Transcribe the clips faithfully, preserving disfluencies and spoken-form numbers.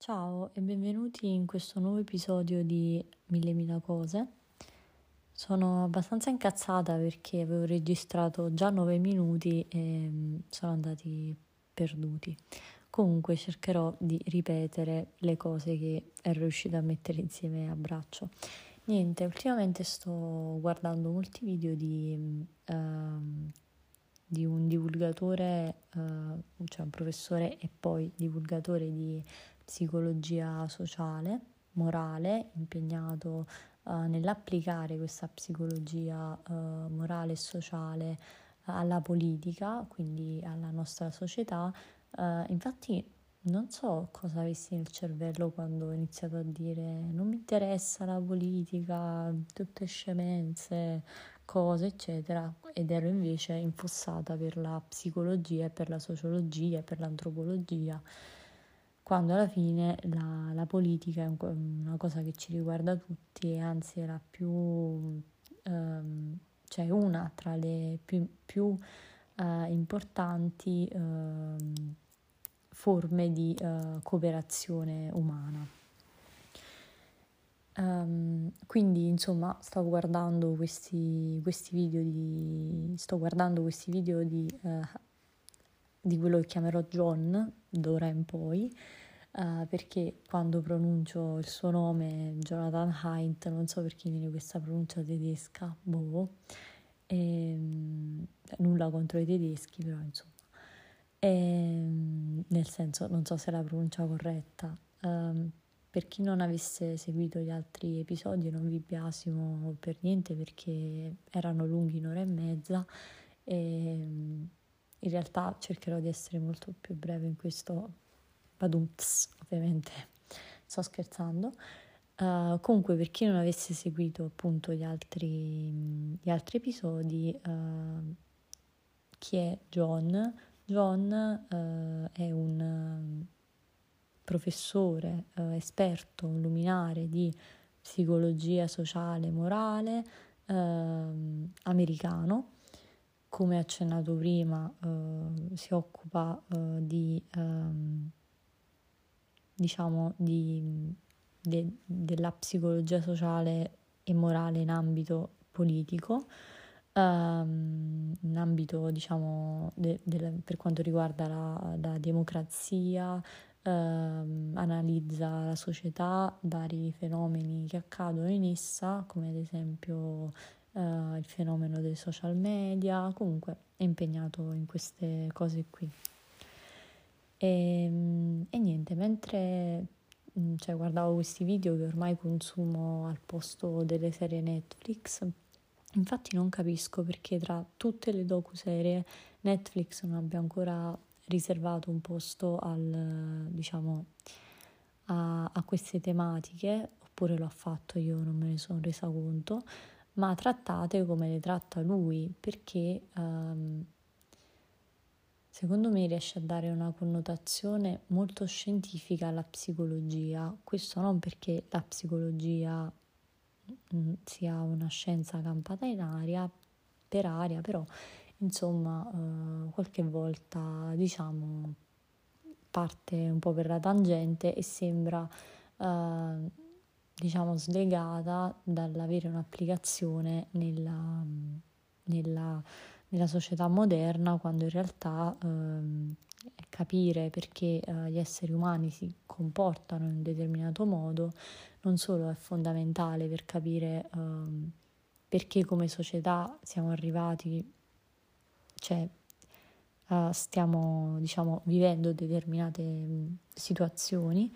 Ciao e benvenuti in questo nuovo episodio di Mille Mila Cose. Sono abbastanza incazzata perché avevo registrato già nove minuti e sono andati perduti. Comunque cercherò di ripetere le cose che ero riuscita a mettere insieme a braccio. Niente, ultimamente sto guardando molti video di, uh, di un divulgatore, uh, cioè un professore e poi divulgatore di psicologia sociale, morale, impegnato uh, nell'applicare questa psicologia uh, morale e sociale alla politica, quindi alla nostra società. Uh, infatti non so cosa avessi nel cervello quando ho iniziato a dire non mi interessa la politica, tutte scemenze, cose eccetera, ed ero invece infossata per la psicologia e per la sociologia e per l'antropologia, quando alla fine la, la politica è una cosa che ci riguarda tutti e anzi è la più um, cioè una tra le più, più uh, importanti uh, forme di uh, cooperazione umana. Um, quindi insomma stavo guardando questi, questi video di sto guardando questi video di uh, di quello che chiamerò John d'ora in poi, uh, perché quando pronuncio il suo nome, Jonathan Haidt, non so perché viene questa pronuncia tedesca, boh, e, nulla contro i tedeschi, però insomma, e, nel senso non so se è la pronuncia corretta. Um, per chi non avesse seguito gli altri episodi non vi biasimo per niente perché erano lunghi, un'ora e mezza, e in realtà cercherò di essere molto più breve in questo, badumts, ovviamente sto scherzando. Uh, comunque per chi non avesse seguito appunto gli altri, gli altri episodi, uh, chi è John? John uh, è un professore, uh, esperto, un luminare di psicologia sociale e morale uh, americano. Come accennato prima, eh, si occupa eh, di, ehm, diciamo, di, de, della psicologia sociale e morale in ambito politico, ehm, in ambito, diciamo, de, de, per quanto riguarda la, la democrazia, ehm, analizza la società, vari fenomeni che accadono in essa, come ad esempio Uh, il fenomeno dei social media. Comunque è impegnato in queste cose qui e, e niente, mentre cioè, guardavo questi video che ormai consumo al posto delle serie Netflix. Infatti non capisco perché tra tutte le docuserie Netflix non abbia ancora riservato un posto al, diciamo, a, a queste tematiche, oppure lo ha fatto, io non me ne sono resa conto, ma trattate come le tratta lui, perché um, secondo me riesce a dare una connotazione molto scientifica alla psicologia. Questo non perché la psicologia mh, sia una scienza campata in aria, per aria, però insomma uh, qualche volta diciamo parte un po' per la tangente e sembra Uh, diciamo slegata dall'avere un'applicazione nella, nella, nella società moderna, quando in realtà ehm, capire perché eh, gli esseri umani si comportano in un determinato modo non solo è fondamentale per capire ehm, perché come società siamo arrivati, cioè eh, stiamo diciamo vivendo determinate mh, situazioni,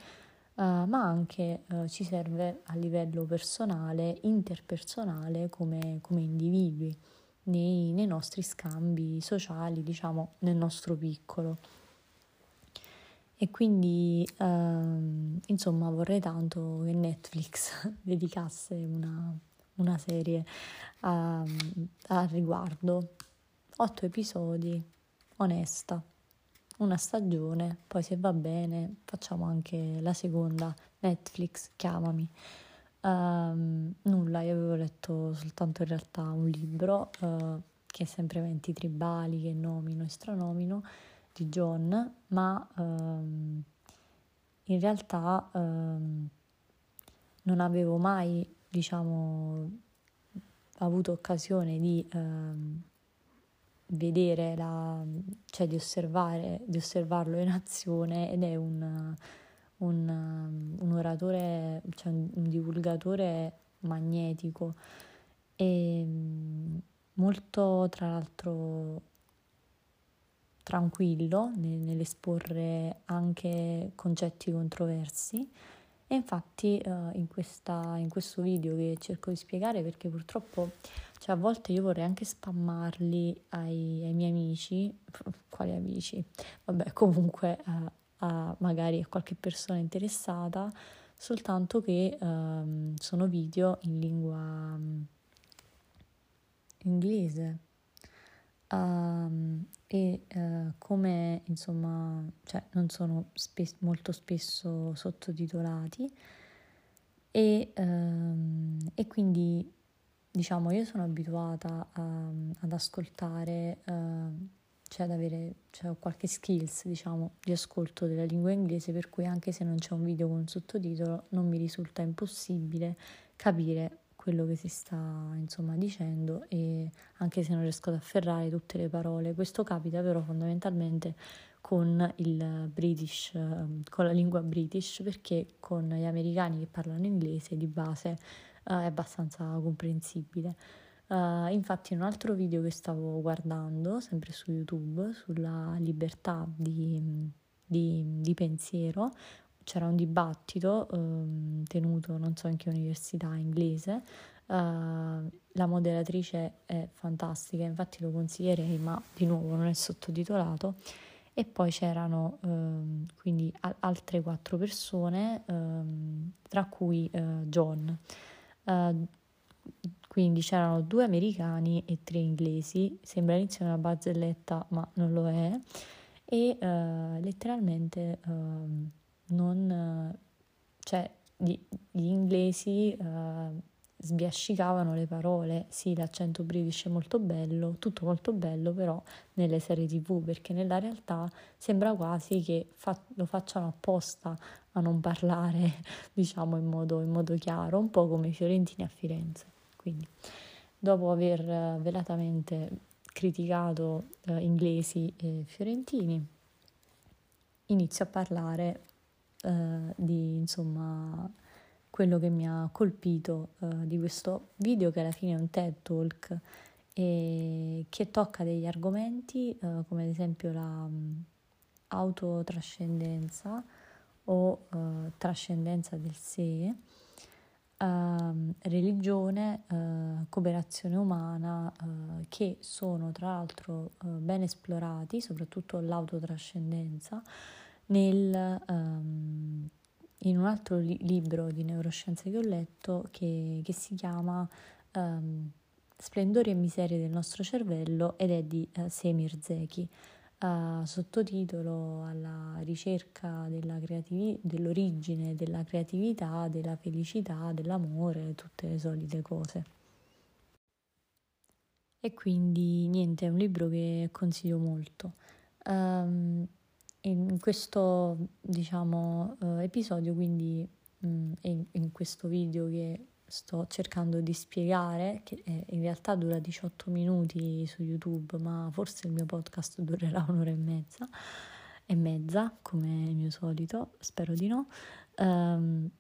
Uh, ma anche uh, ci serve a livello personale, interpersonale, come, come individui, nei, nei nostri scambi sociali, diciamo, nel nostro piccolo. E quindi, uh, insomma, vorrei tanto che Netflix dedicasse una, una serie a, a riguardo. Otto episodi, onesta. Una stagione, poi se va bene facciamo anche la seconda. Netflix, chiamami. Um, nulla, io avevo letto soltanto in realtà un libro uh, che è sempre Venti tribali, che nomino e stranomino, di John, ma um, in in realtà ehm, non avevo mai, diciamo, avuto occasione di ehm, vedere, la, cioè di osservare, di osservarlo in azione, ed è un, un, un oratore, cioè un, un divulgatore magnetico e molto, tra l'altro, tranquillo nell'esporre anche concetti controversi. E infatti eh, in, questa, in questo video che cerco di spiegare, perché purtroppo, cioè, a volte io vorrei anche spammarli ai, ai miei amici, quali amici? Vabbè, comunque eh, a magari a qualche persona interessata, soltanto che eh, sono video in lingua inglese. Um, e uh, come insomma, cioè, non sono spe- molto spesso sottotitolati e, um, e quindi, diciamo, io sono abituata a, ad ascoltare, uh, cioè ad avere, cioè, ho qualche skills, diciamo, di ascolto della lingua inglese, per cui anche se non c'è un video con un sottotitolo non mi risulta impossibile capire quello che si sta, insomma, dicendo, e anche se non riesco ad afferrare tutte le parole. Questo capita però fondamentalmente con il British, con la lingua British, perché con gli americani che parlano inglese di base eh, è abbastanza comprensibile. Uh, infatti in un altro video che stavo guardando, sempre su YouTube, sulla libertà di, di, di pensiero, c'era un dibattito eh, tenuto, non so in che università inglese, eh, la moderatrice è fantastica, infatti lo consiglierei, ma di nuovo non è sottotitolato, e poi c'erano eh, quindi a- altre quattro persone, eh, tra cui eh, John, eh, quindi c'erano due americani e tre inglesi, sembra inizio una barzelletta ma non lo è, e eh, letteralmente... Eh, Non, cioè, gli, gli inglesi eh, sbiascicavano le parole. Sì, l'accento british è molto bello, tutto molto bello, però nelle serie tv, perché nella realtà sembra quasi che fa, lo facciano apposta a non parlare, diciamo, in modo, in modo chiaro, un po' come i fiorentini a Firenze. Quindi, dopo aver velatamente criticato eh, inglesi e fiorentini, inizio a parlare Uh, di, insomma, quello che mi ha colpito uh, di questo video, che alla fine è un TED Talk e che tocca degli argomenti uh, come ad esempio la um, autotrascendenza o uh, trascendenza del sé, uh, religione, uh, cooperazione umana, uh, che sono tra l'altro uh, ben esplorati, soprattutto l'autotrascendenza, Nel, um, in un altro li- libro di neuroscienze che ho letto, che, che si chiama um, Splendori e miserie del nostro cervello, ed è di uh, Semir Zeki, uh, sottotitolo alla ricerca della creativi- dell'origine, della creatività, della felicità, dell'amore, tutte le solite cose. E quindi niente, è un libro che consiglio molto. Um, In questo, diciamo, episodio, quindi in questo video che sto cercando di spiegare, che in realtà dura diciotto minuti su YouTube, ma forse il mio podcast durerà un'ora e mezza, e mezza, come il mio solito, spero di no. Um,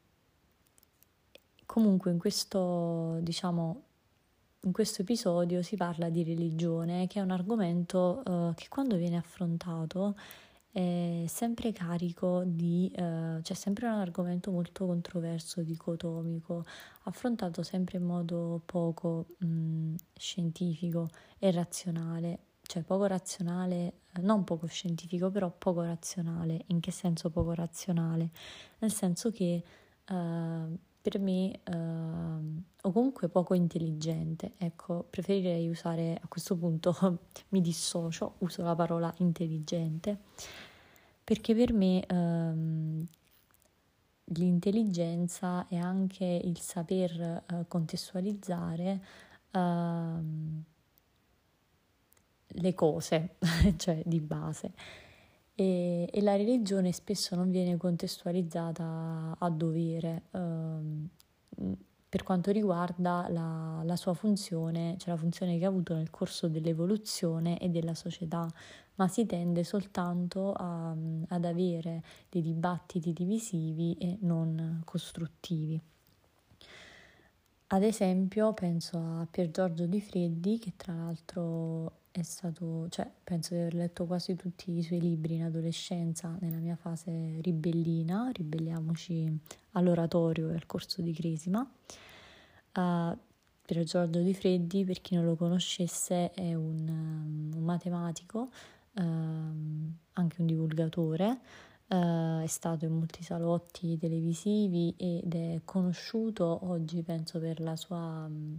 comunque in questo, diciamo... In questo episodio si parla di religione, che è un argomento uh, che quando viene affrontato è sempre carico di, eh, cioè sempre un argomento molto controverso, dicotomico, affrontato sempre in modo poco mh, scientifico e razionale, cioè poco razionale, non poco scientifico, però poco razionale. In che senso poco razionale? Nel senso che eh, per me, eh, o comunque poco intelligente, ecco, preferirei usare, a questo punto mi dissocio, uso la parola intelligente, perché per me ehm, l'intelligenza è anche il saper eh, contestualizzare ehm, le cose, cioè di base. e, e la religione spesso non viene contestualizzata a dovere ehm, per quanto riguarda la, la sua funzione, cioè la funzione che ha avuto nel corso dell'evoluzione e della società, ma si tende soltanto a, ad avere dei dibattiti divisivi e non costruttivi. Ad esempio penso a Pier Giorgio Odifreddi, che tra l'altro è stato, cioè penso di aver letto quasi tutti i suoi libri in adolescenza, nella mia fase ribellina, ribelliamoci all'oratorio e al corso di Crisima. Uh, Pier Giorgio Odifreddi, per chi non lo conoscesse, è un, um, un matematico, um, anche un divulgatore, Uh, è stato in molti salotti televisivi ed è conosciuto oggi, penso, per la sua um,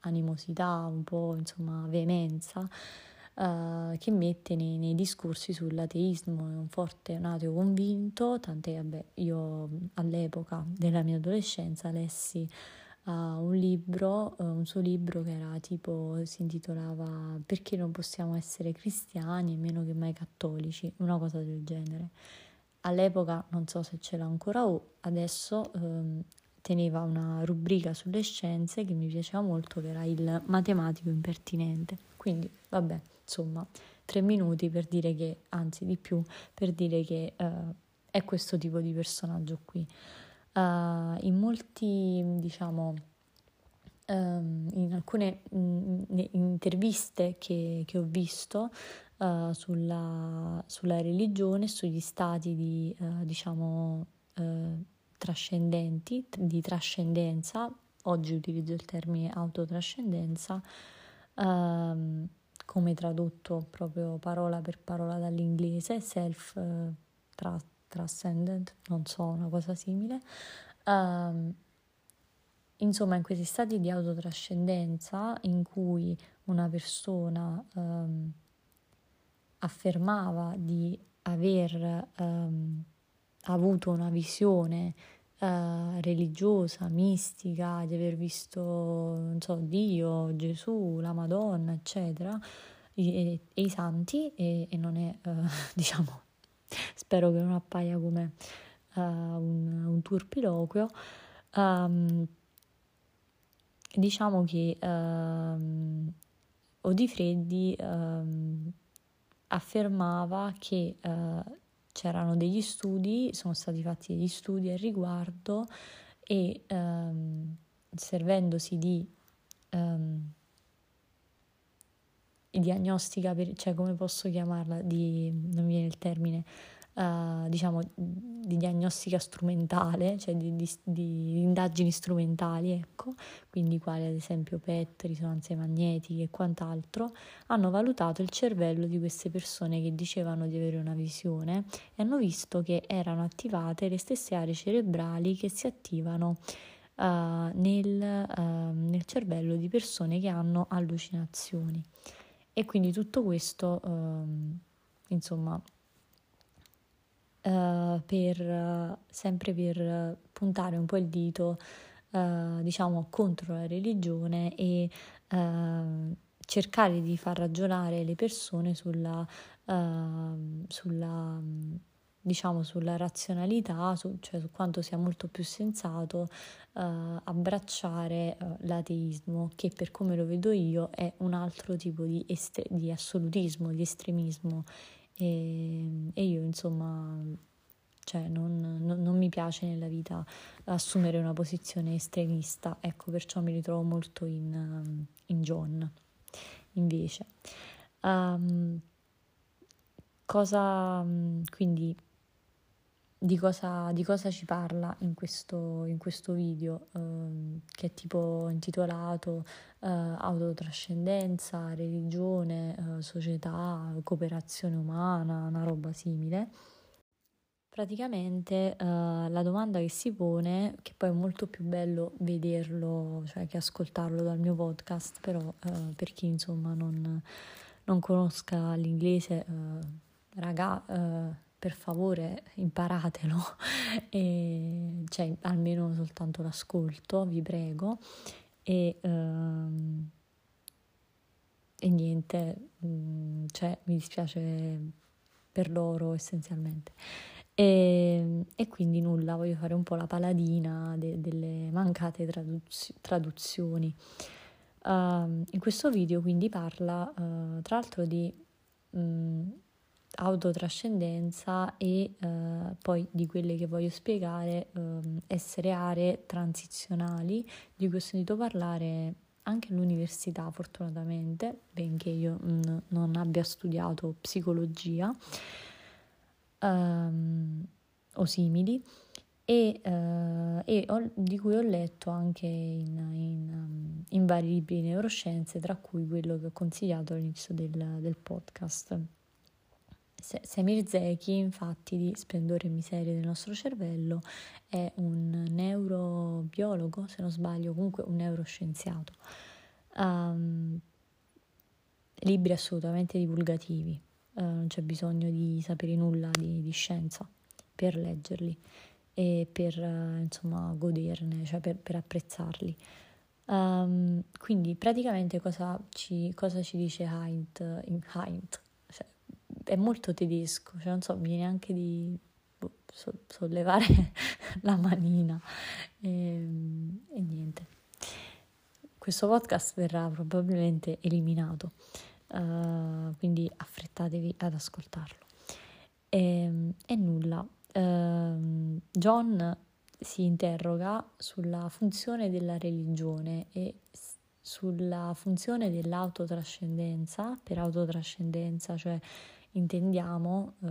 animosità, un po' insomma veemenza, uh, che mette nei, nei discorsi sull'ateismo. È un forte un ateo convinto, tant'è vabbè, io all'epoca della mia adolescenza lessi uh, un libro, uh, un suo libro che era tipo, si intitolava Perché non possiamo essere cristiani e meno che mai cattolici, una cosa del genere. All'epoca, non so se ce l'ha ancora o adesso, ehm, teneva una rubrica sulle scienze che mi piaceva molto, che era il matematico impertinente. Quindi, vabbè, insomma, tre minuti per dire che, anzi di più, per dire che eh, è questo tipo di personaggio qui. Uh, in molti, diciamo, um, in alcune mh, interviste che, che ho visto, Uh, sulla, sulla religione, sugli stati di uh, diciamo uh, trascendenti, di trascendenza, oggi utilizzo il termine autotrascendenza, uh, come tradotto proprio parola per parola dall'inglese, self uh, tra- transcendent, non so, una cosa simile. Uh, insomma, in questi stati di autotrascendenza in cui una persona um, affermava di aver ehm, avuto una visione eh, religiosa, mistica, di aver visto, non so, Dio, Gesù, la Madonna, eccetera, e, e i santi, e, e non è, eh, diciamo, spero che non appaia come eh, un, un turpiloquio, um, diciamo che um, Odifreddi um, affermava che eh, c'erano degli studi, sono stati fatti degli studi al riguardo e ehm, servendosi di ehm, diagnostica, per, cioè come posso chiamarla, di, non mi viene il termine, eh, diciamo di diagnostica strumentale, cioè di, di, di indagini strumentali, ecco, quindi quali ad esempio P E T, risonanze magnetiche e quant'altro, hanno valutato il cervello di queste persone che dicevano di avere una visione e hanno visto che erano attivate le stesse aree cerebrali che si attivano uh, nel, uh, nel cervello di persone che hanno allucinazioni. E quindi tutto questo, uh, insomma... Uh, per uh, sempre per uh, puntare un po' il dito uh, diciamo contro la religione e uh, cercare di far ragionare le persone sulla uh, sulla diciamo sulla razionalità, su, cioè su quanto sia molto più sensato uh, abbracciare uh, l'ateismo, che per come lo vedo io è un altro tipo di, est- di assolutismo, di estremismo. E, e io insomma cioè non, non, non mi piace nella vita assumere una posizione estremista, ecco, perciò mi ritrovo molto in, in John invece. Um, cosa quindi di cosa, di cosa ci parla in questo, in questo video um, che è tipo intitolato uh, autotrascendenza, religione, uh, società, cooperazione umana, una roba simile. Praticamente uh, la domanda che si pone, che poi è molto più bello vederlo, cioè che ascoltarlo dal mio podcast, però uh, per chi insomma non, non conosca l'inglese, uh, raga... Uh, per favore imparatelo, e, cioè almeno soltanto l'ascolto, vi prego, e, ehm, e niente, mh, cioè mi dispiace per loro essenzialmente. E, e quindi nulla, voglio fare un po' la paladina de, delle mancate traduz- traduzioni. Uh, in questo video quindi parla uh, tra l'altro di mh, autotrascendenza e uh, poi di quelle che voglio spiegare, uh, essere aree transizionali, di cui ho sentito parlare anche all'università fortunatamente, benché io mh, non abbia studiato psicologia um, o simili, e, uh, e ho, di cui ho letto anche in, in, um, in vari libri di neuroscienze, tra cui quello che ho consigliato all'inizio del, del podcast. Semir Zeki, infatti, di Splendori e miserie del nostro cervello, è un neurobiologo, se non sbaglio, comunque un neuroscienziato. Um, libri assolutamente divulgativi, uh, non c'è bisogno di sapere nulla di, di scienza per leggerli e per uh, insomma goderne, cioè per, per apprezzarli. Um, quindi praticamente cosa ci, cosa ci dice Haidt in Haidt? È molto tedesco, cioè non so, mi viene anche di boh, so, sollevare la manina e, e niente. Questo podcast verrà probabilmente eliminato, uh, quindi affrettatevi ad ascoltarlo. E, e nulla, uh, John si interroga sulla funzione della religione e sulla funzione dell'autotrascendenza. Per autotrascendenza, cioè intendiamo, eh,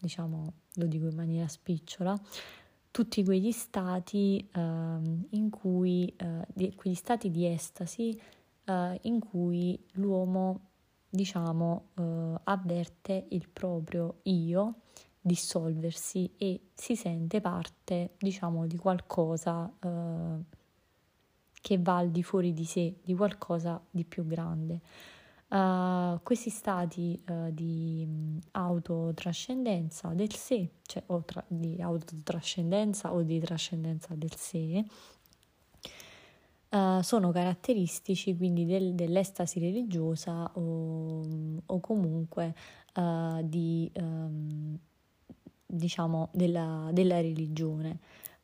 diciamo, lo dico in maniera spicciola, tutti quegli stati eh, in cui eh, di, quegli stati di estasi eh, in cui l'uomo, diciamo, eh, avverte il proprio io dissolversi e si sente parte, diciamo, di qualcosa eh, che va al di fuori di sé, di qualcosa di più grande. Uh, questi stati uh, di mh, autotrascendenza del sé, cioè o tra, di autotrascendenza o di trascendenza del sé, uh, sono caratteristici quindi del, dell'estasi religiosa o, o comunque uh, di, um, diciamo della, della religione,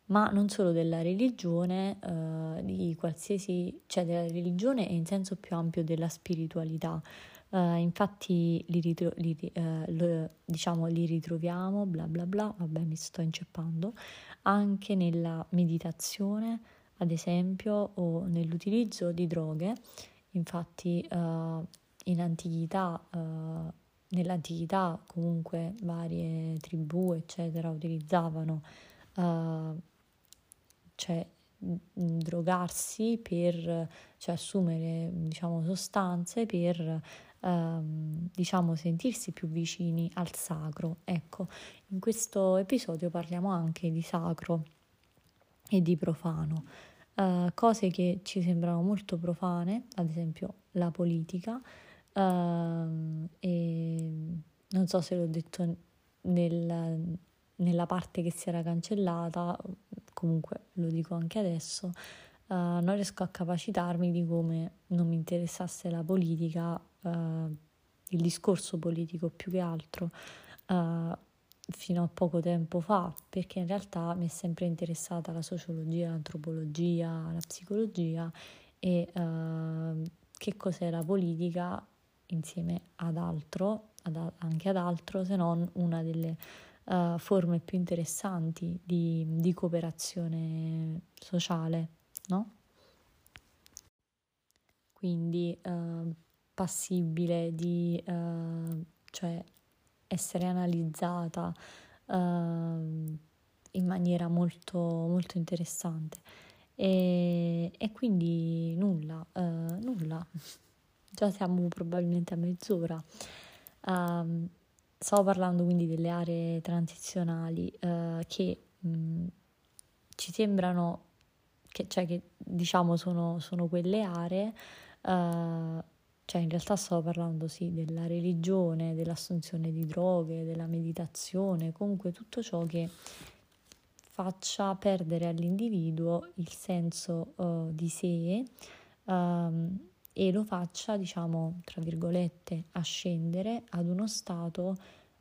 ma non solo della religione, eh, di qualsiasi, cioè della religione e in senso più ampio della spiritualità. Eh, infatti li, ritro, li, eh, lo, diciamo, li ritroviamo, bla bla bla, vabbè mi sto inceppando, anche nella meditazione, ad esempio, o nell'utilizzo di droghe. Infatti eh, in antichità, eh, nell'antichità comunque varie tribù, eccetera, utilizzavano Uh, cioè drogarsi per, cioè assumere, diciamo, sostanze per uh, diciamo sentirsi più vicini al sacro. Ecco, in questo episodio parliamo anche di sacro e di profano, uh, cose che ci sembrano molto profane, ad esempio la politica, uh, e non so se l'ho detto nel nella parte che si era cancellata, comunque lo dico anche adesso, uh, non riesco a capacitarmi di come non mi interessasse la politica, uh, il discorso politico più che altro, uh, fino a poco tempo fa, perché in realtà mi è sempre interessata la sociologia, l'antropologia, la psicologia e uh, che cos'è la politica insieme ad altro, ad, anche ad altro, se non una delle Uh, forme più interessanti di, di cooperazione sociale, no? Quindi uh, passibile di uh, cioè essere analizzata uh, in maniera molto, molto interessante. E, e quindi nulla, uh, nulla, già siamo probabilmente a mezz'ora. Um, Stavo parlando quindi delle aree transizionali eh, che mh, ci sembrano, che, cioè che diciamo sono, sono quelle aree, eh, cioè in realtà stavo parlando sì della religione, dell'assunzione di droghe, della meditazione, comunque tutto ciò che faccia perdere all'individuo il senso eh, di sé, ehm, e lo faccia, diciamo, tra virgolette, ascendere ad uno stato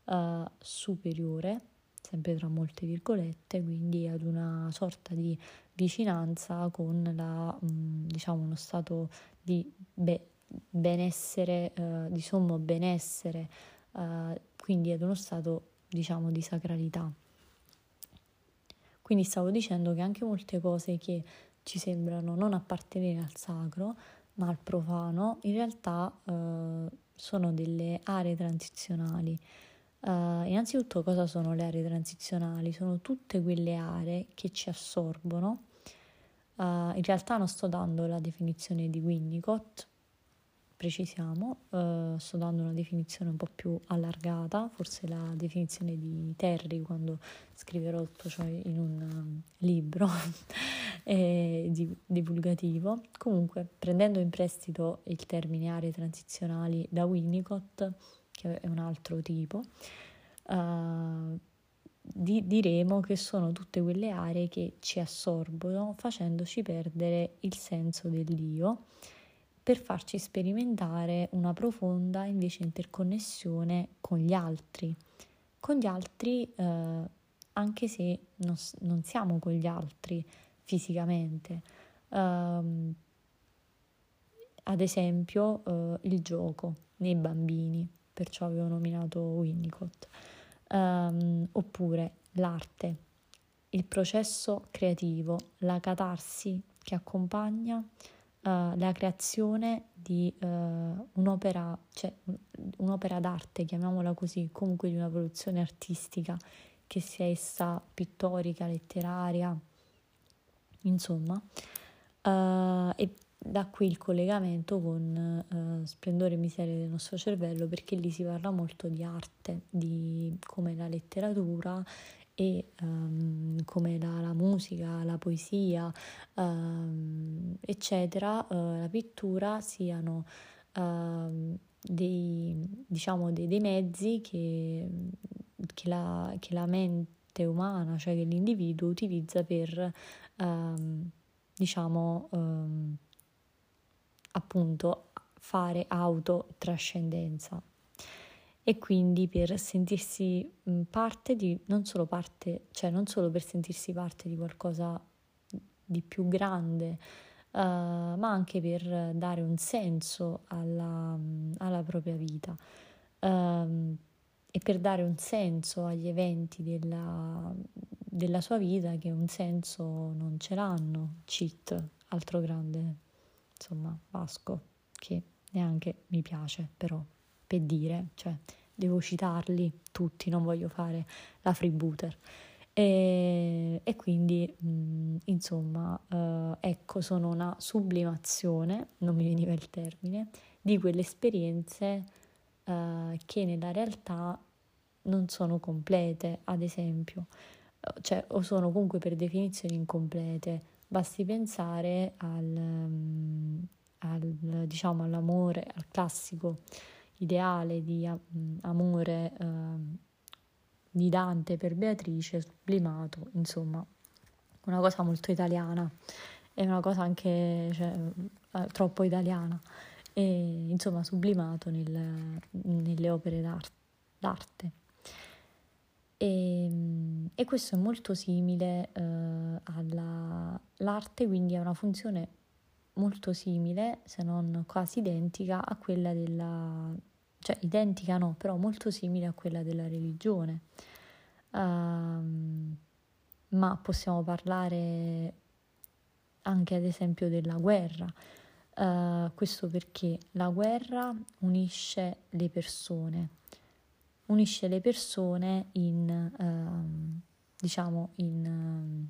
uh, superiore, sempre tra molte virgolette, quindi ad una sorta di vicinanza con la, mh, diciamo uno stato di be- benessere, uh, di sommo benessere, uh, quindi ad uno stato, diciamo, di sacralità. Quindi stavo dicendo che anche molte cose che ci sembrano non appartenere al sacro, ma al profano, in realtà eh, sono delle aree transizionali. Eh, innanzitutto, cosa sono le aree transizionali? Sono tutte quelle aree che ci assorbono. Eh, in realtà non sto dando la definizione di Winnicott, precisiamo, eh, sto dando una definizione un po' più allargata, forse la definizione di Terry quando scriverò cioè in un libro eh, divulgativo. Comunque, prendendo in prestito il termine aree transizionali da Winnicott, che è un altro tipo, eh, di- diremo che sono tutte quelle aree che ci assorbono facendoci perdere il senso dell'io, per farci sperimentare una profonda invece interconnessione con gli altri, con gli altri eh, anche se non, non siamo con gli altri fisicamente. Um, ad esempio uh, il gioco nei bambini, perciò avevo nominato Winnicott, um, oppure l'arte, il processo creativo, la catarsi che accompagna Uh, la creazione di uh, un'opera, cioè un'opera d'arte, chiamiamola così, comunque di una produzione artistica, che sia essa pittorica, letteraria, insomma, uh, e da qui il collegamento con uh, Splendore e miserie del nostro cervello, perché lì si parla molto di arte, di come la letteratura e um, come la, la musica, la poesia, um, eccetera, uh, la pittura siano uh, dei, diciamo, dei, dei mezzi che, che, la, che la mente umana, cioè che l'individuo utilizza per, um, diciamo, um, appunto, fare autotrascendenza. E quindi per sentirsi parte di, non solo parte, cioè non solo per sentirsi parte di qualcosa di più grande, uh, ma anche per dare un senso alla, alla propria vita, uh, e per dare un senso agli eventi della, della sua vita, che un senso non ce l'hanno. Cheat, altro grande, insomma, Vasco, che neanche mi piace, però per dire, cioè devo citarli tutti, non voglio fare la freebooter. E, e quindi mh, insomma eh, ecco, sono una sublimazione, non mi veniva il termine, di quelle esperienze eh, che nella realtà non sono complete, ad esempio, cioè o sono comunque per definizione incomplete. Basti pensare al, al diciamo all'amore, al classico ideale di amore eh, di Dante per Beatrice, sublimato, insomma, una cosa molto italiana, è una cosa anche, cioè, troppo italiana, e, insomma, sublimato nel, nelle opere d'arte. d'arte. E, e questo è molto simile eh, alla l'arte, quindi ha una funzione molto simile, se non quasi identica, a quella della, cioè identica no, però molto simile a quella della religione. Um, ma possiamo parlare anche ad esempio della guerra. Uh, questo perché la guerra unisce le persone, unisce le persone in, um, diciamo, in, um,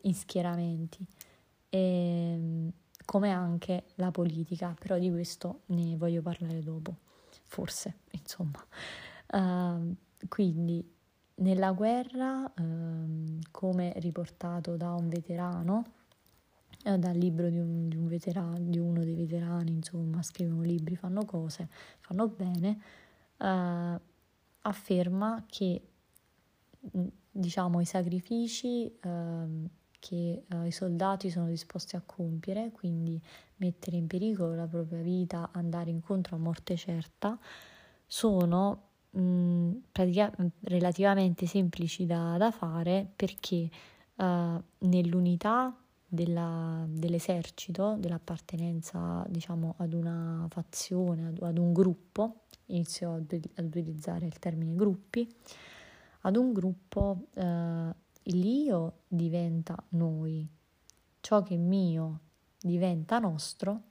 in schieramenti. E, come anche la politica, però di questo ne voglio parlare dopo, forse, insomma. Uh, quindi nella guerra, uh, come riportato da un veterano, uh, dal libro di un, di un veterano, di uno dei veterani, insomma, scrivono libri, fanno cose, fanno bene, uh, afferma che, diciamo, i sacrifici uh, che eh, i soldati sono disposti a compiere, quindi mettere in pericolo la propria vita, andare incontro a morte certa, sono mh, pratica- relativamente semplici da, da fare, perché uh, nell'unità della, dell'esercito, dell'appartenenza, diciamo, ad una fazione, ad, ad un gruppo, inizio ad, ad utilizzare il termine gruppi, ad un gruppo uh, l'io diventa noi, ciò che è mio diventa nostro,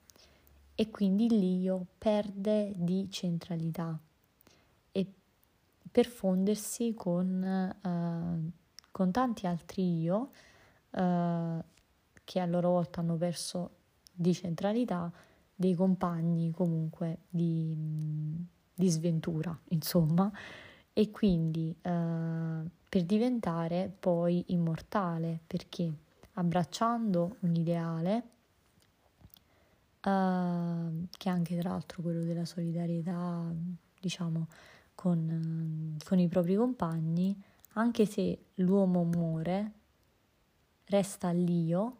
e quindi l'io perde di centralità e per fondersi con, uh, con tanti altri io uh, che a loro volta hanno perso di centralità, dei compagni comunque di, di sventura, insomma, e quindi uh, per diventare poi immortale, perché abbracciando un ideale, Uh, che è anche tra l'altro quello della solidarietà, diciamo, con, con i propri compagni, anche se l'uomo muore, resta l'io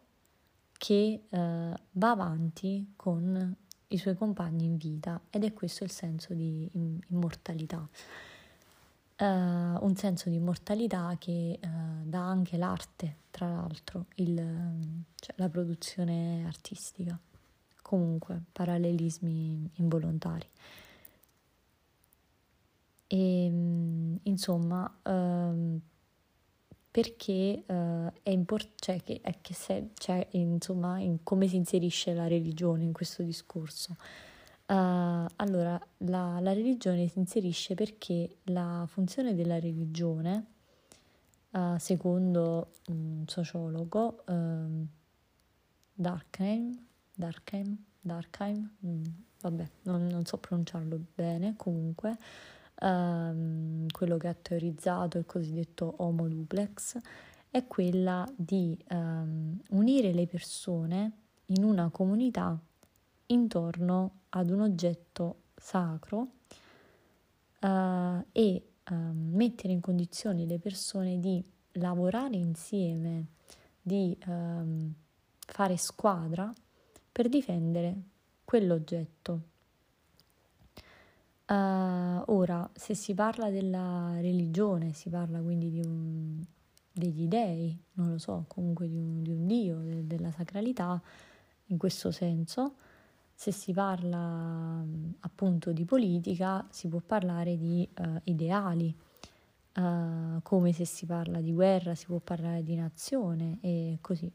che uh, va avanti con i suoi compagni in vita, ed è questo il senso di immortalità. Uh, un senso di immortalità che uh, dà anche l'arte, tra l'altro, il, cioè, la produzione artistica. Comunque, parallelismi involontari. E, insomma, ehm, perché eh, è importante, cioè, che, è che se, cioè, insomma, in come si inserisce la religione in questo discorso? Eh, allora, la, la religione si inserisce perché la funzione della religione, eh, secondo un sociologo, eh, Durkheim, Durkheim, Durkheim, mm, vabbè, non, non so pronunciarlo bene, comunque, ehm, quello che ha teorizzato il cosiddetto homo duplex è quella di ehm, unire le persone in una comunità intorno ad un oggetto sacro eh, e ehm, mettere in condizioni le persone di lavorare insieme, di ehm, fare squadra, per difendere quell'oggetto. Uh, ora, se si parla della religione, si parla quindi di un, degli dei, non lo so, comunque di un, di un dio, de, della sacralità, in questo senso. Se si parla appunto di politica, si può parlare di uh, ideali, uh, come se si parla di guerra, si può parlare di nazione, e così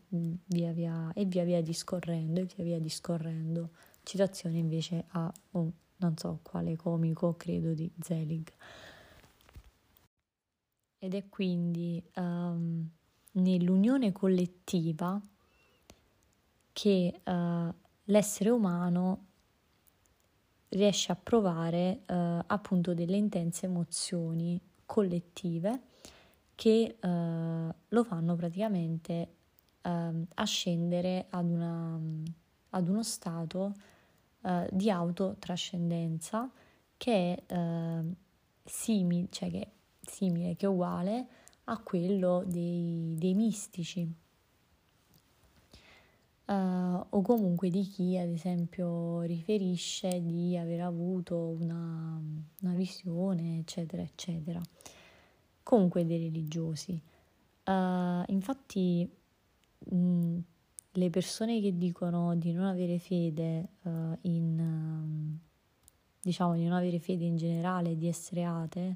via via e via via discorrendo e via via discorrendo. Citazione invece a oh, non so quale comico, credo di Zelig. Ed è quindi um, nell'unione collettiva che uh, l'essere umano riesce a provare uh, appunto delle intense emozioni collettive che eh, lo fanno praticamente eh, ascendere ad, una, ad uno stato eh, di autotrascendenza che è eh, simile, cioè che è simile, che è uguale a quello dei, dei mistici eh, o comunque di chi ad esempio riferisce di aver avuto una, una visione, eccetera eccetera, comunque dei religiosi. Uh, infatti mh, le persone che dicono di non avere fede uh, in um, diciamo di non avere fede in generale, di essere atee,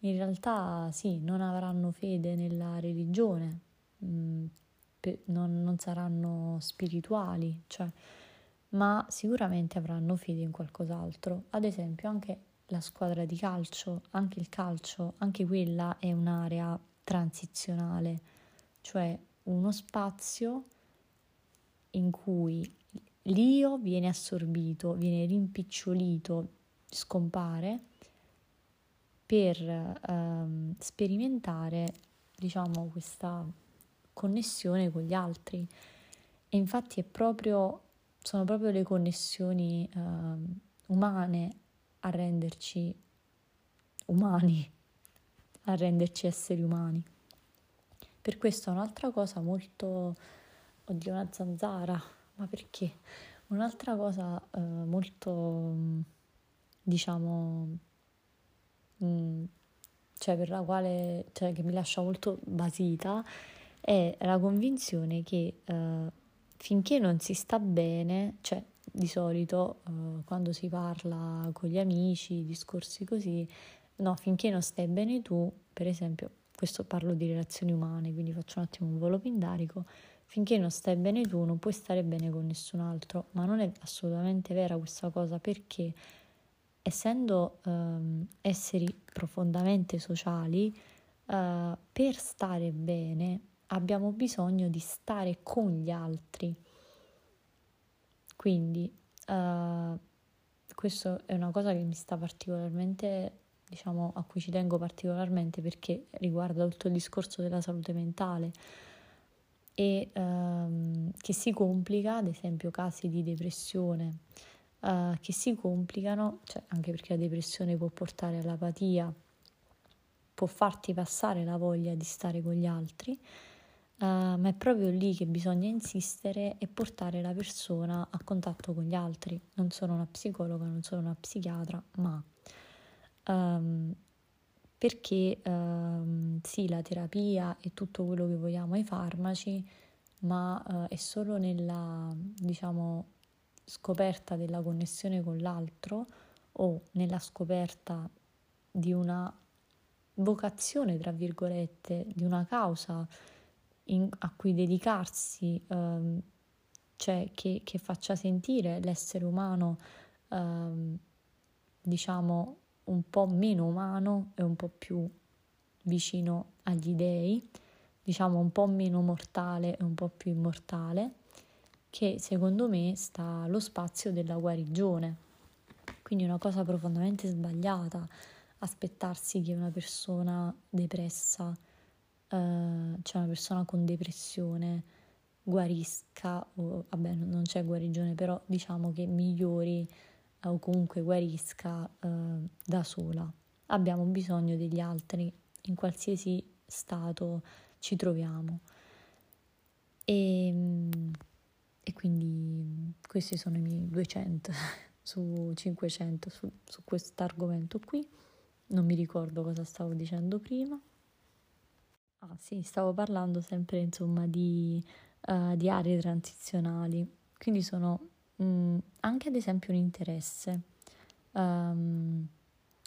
in realtà sì, non avranno fede nella religione, mh, per, non, non saranno spirituali, cioè, ma sicuramente avranno fede in qualcos'altro. Ad esempio anche la squadra di calcio, anche il calcio, anche quella è un'area transizionale, cioè uno spazio in cui l'io viene assorbito, viene rimpicciolito, scompare, per ehm, sperimentare, diciamo, questa connessione con gli altri. E infatti è proprio, sono proprio le connessioni ehm, umane a renderci umani, a renderci esseri umani. Per questo un'altra cosa molto, oddio una zanzara, ma perché? Un'altra cosa eh, molto, diciamo, mh, cioè per la quale, cioè che mi lascia molto basita, è la convinzione che eh, finché non si sta bene, cioè di solito eh, quando si parla con gli amici, discorsi così, no, finché non stai bene tu, per esempio, questo parlo di relazioni umane, quindi faccio un attimo un volo pindarico, finché non stai bene tu non puoi stare bene con nessun altro, ma non è assolutamente vera questa cosa, perché essendo ehm, esseri profondamente sociali, eh, per stare bene abbiamo bisogno di stare con gli altri. Quindi eh, questa è una cosa che mi sta particolarmente, diciamo, a cui ci tengo particolarmente, perché riguarda tutto il discorso della salute mentale e ehm, che si complica, ad esempio casi di depressione, eh, che si complicano, cioè anche perché la depressione può portare all'apatia, può farti passare la voglia di stare con gli altri, eh, ma è proprio lì che bisogna insistere e portare la persona a contatto con gli altri. Non sono una psicologa, non sono una psichiatra, ma Um, perché um, sì, la terapia e tutto quello che vogliamo, i farmaci, ma uh, è solo nella, diciamo, scoperta della connessione con l'altro o nella scoperta di una vocazione, tra virgolette, di una causa in, a cui dedicarsi, um, cioè che, che faccia sentire l'essere umano, um, diciamo, un po' meno umano e un po' più vicino agli dèi, diciamo un po' meno mortale e un po' più immortale, che secondo me sta allo spazio della guarigione. Quindi è una cosa profondamente sbagliata aspettarsi che una persona depressa, eh, cioè una persona con depressione, guarisca, o, vabbè non c'è guarigione, però diciamo che migliori o comunque guarisca eh, da sola. Abbiamo bisogno degli altri in qualsiasi stato ci troviamo. E, e quindi questi sono i miei duecento su cinquecento su, su questo argomento qui. Non mi ricordo cosa stavo dicendo prima. Ah sì, stavo parlando sempre insomma di, uh, di aree transizionali. Quindi sono Mm, anche ad esempio un interesse, um,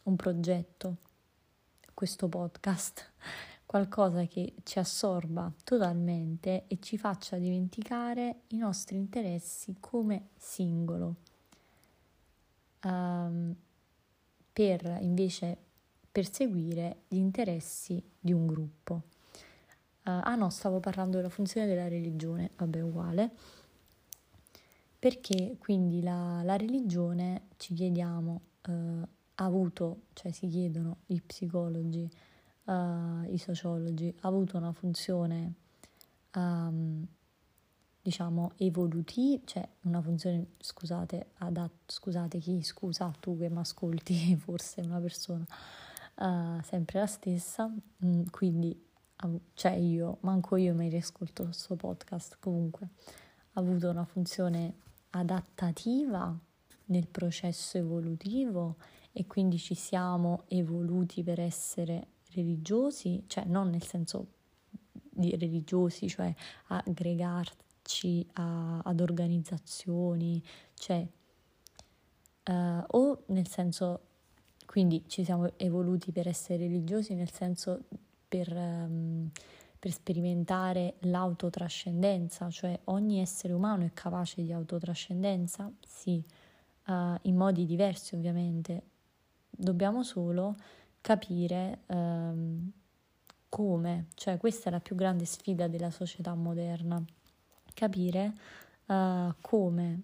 un progetto, questo podcast, qualcosa che ci assorba totalmente e ci faccia dimenticare i nostri interessi come singolo, um, per invece perseguire gli interessi di un gruppo. Uh, ah no, stavo parlando della funzione della religione, vabbè uguale. Perché quindi la, la religione, ci chiediamo, eh, ha avuto, cioè si chiedono gli psicologi, eh, i sociologi, ha avuto una funzione, um, diciamo, evolutiva, cioè una funzione, scusate, adat- scusate chi, scusa tu che mi ascolti, forse una persona, uh, sempre la stessa, mm, quindi, cioè io, manco io mi riascolto questo podcast, comunque, ha avuto una funzione adattativa nel processo evolutivo e quindi ci siamo evoluti per essere religiosi, cioè non nel senso di religiosi, cioè aggregarci a, ad organizzazioni, cioè eh, o nel senso, quindi ci siamo evoluti per essere religiosi nel senso per... Um, per sperimentare l'autotrascendenza, cioè ogni essere umano è capace di autotrascendenza? Sì, uh, in modi diversi ovviamente. Dobbiamo solo capire um, come, cioè questa è la più grande sfida della società moderna, capire uh, come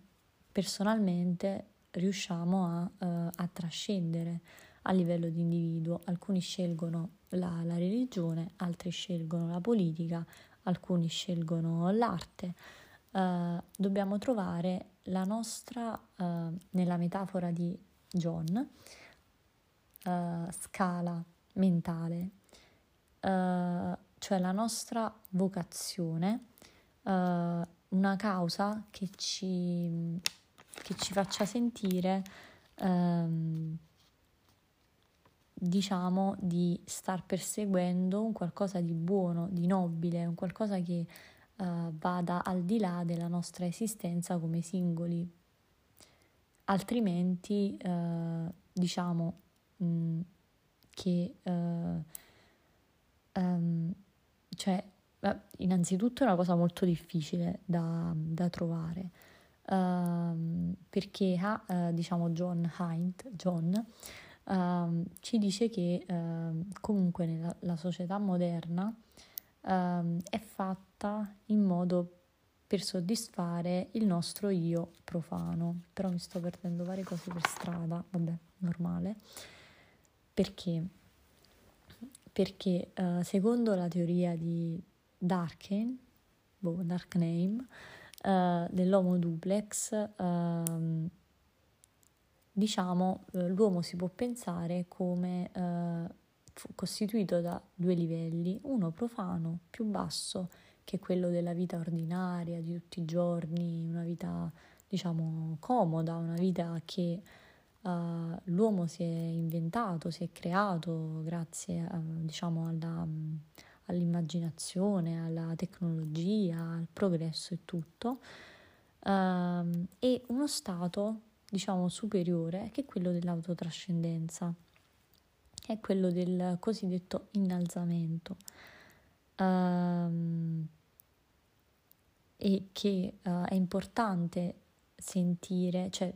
personalmente riusciamo a, uh, a trascendere a livello di individuo. Alcuni scelgono La, la religione, altri scelgono la politica, alcuni scelgono l'arte. Uh, dobbiamo trovare la nostra, uh, nella metafora di John, uh, scala mentale, uh, cioè la nostra vocazione, uh, una causa che ci, che ci faccia sentire um, diciamo di star perseguendo un qualcosa di buono, di nobile, un qualcosa che uh, vada al di là della nostra esistenza come singoli. Altrimenti uh, diciamo mh, che uh, um, cioè innanzitutto è una cosa molto difficile da, da trovare, uh, perché uh, diciamo Jonathan Haidt John uh, ci dice che uh, comunque nella, la società moderna uh, è fatta in modo per soddisfare il nostro io profano. Però mi sto perdendo varie cose per strada, vabbè, normale, perché perché uh, secondo la teoria di Durkheim, boh, Durkheim uh, dell'homo duplex, uh, diciamo l'uomo si può pensare come uh, costituito da due livelli, uno profano più basso, che è quello della vita ordinaria di tutti i giorni, una vita diciamo comoda, una vita che uh, l'uomo si è inventato, si è creato grazie a, diciamo alla all'immaginazione, alla tecnologia, al progresso e tutto, ehm, e uno stato, diciamo, superiore, che è quello dell'autotrascendenza, è quello del cosiddetto innalzamento, ehm, e che eh, è importante sentire, cioè,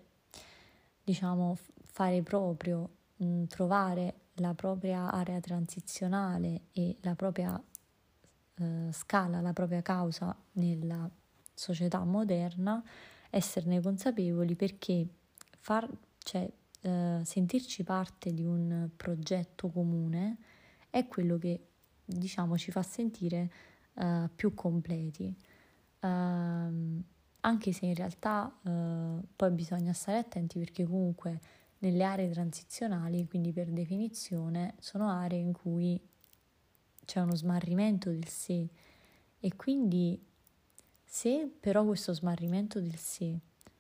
diciamo, fare proprio, mh, trovare la propria area transizionale e la propria eh, scala, la propria causa nella società moderna, esserne consapevoli, perché far, cioè, eh, sentirci parte di un progetto comune è quello che, diciamo, ci fa sentire eh, più completi, eh, anche se in realtà eh, poi bisogna stare attenti, perché comunque nelle aree transizionali, quindi per definizione, sono aree in cui c'è uno smarrimento del sé, e quindi se però questo smarrimento del sé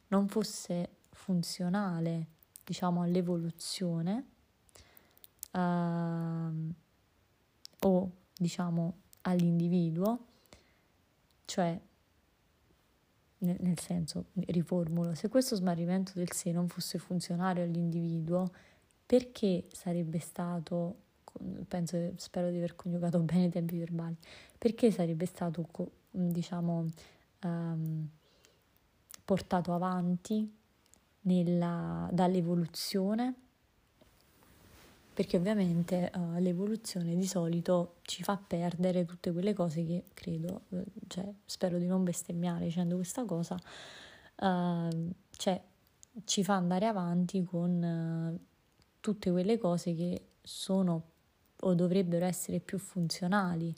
non fosse funzionale, diciamo, all'evoluzione uh, o, diciamo, all'individuo, cioè nel senso, riformulo, se questo smarrimento del sé non fosse funzionale all'individuo, perché sarebbe stato, penso, spero di aver coniugato bene i tempi verbali, perché sarebbe stato, diciamo, um, portato avanti nella, dall'evoluzione? Perché ovviamente uh, l'evoluzione di solito ci fa perdere tutte quelle cose che credo, cioè spero di non bestemmiare dicendo questa cosa, uh, cioè ci fa andare avanti con uh, tutte quelle cose che sono o dovrebbero essere più funzionali,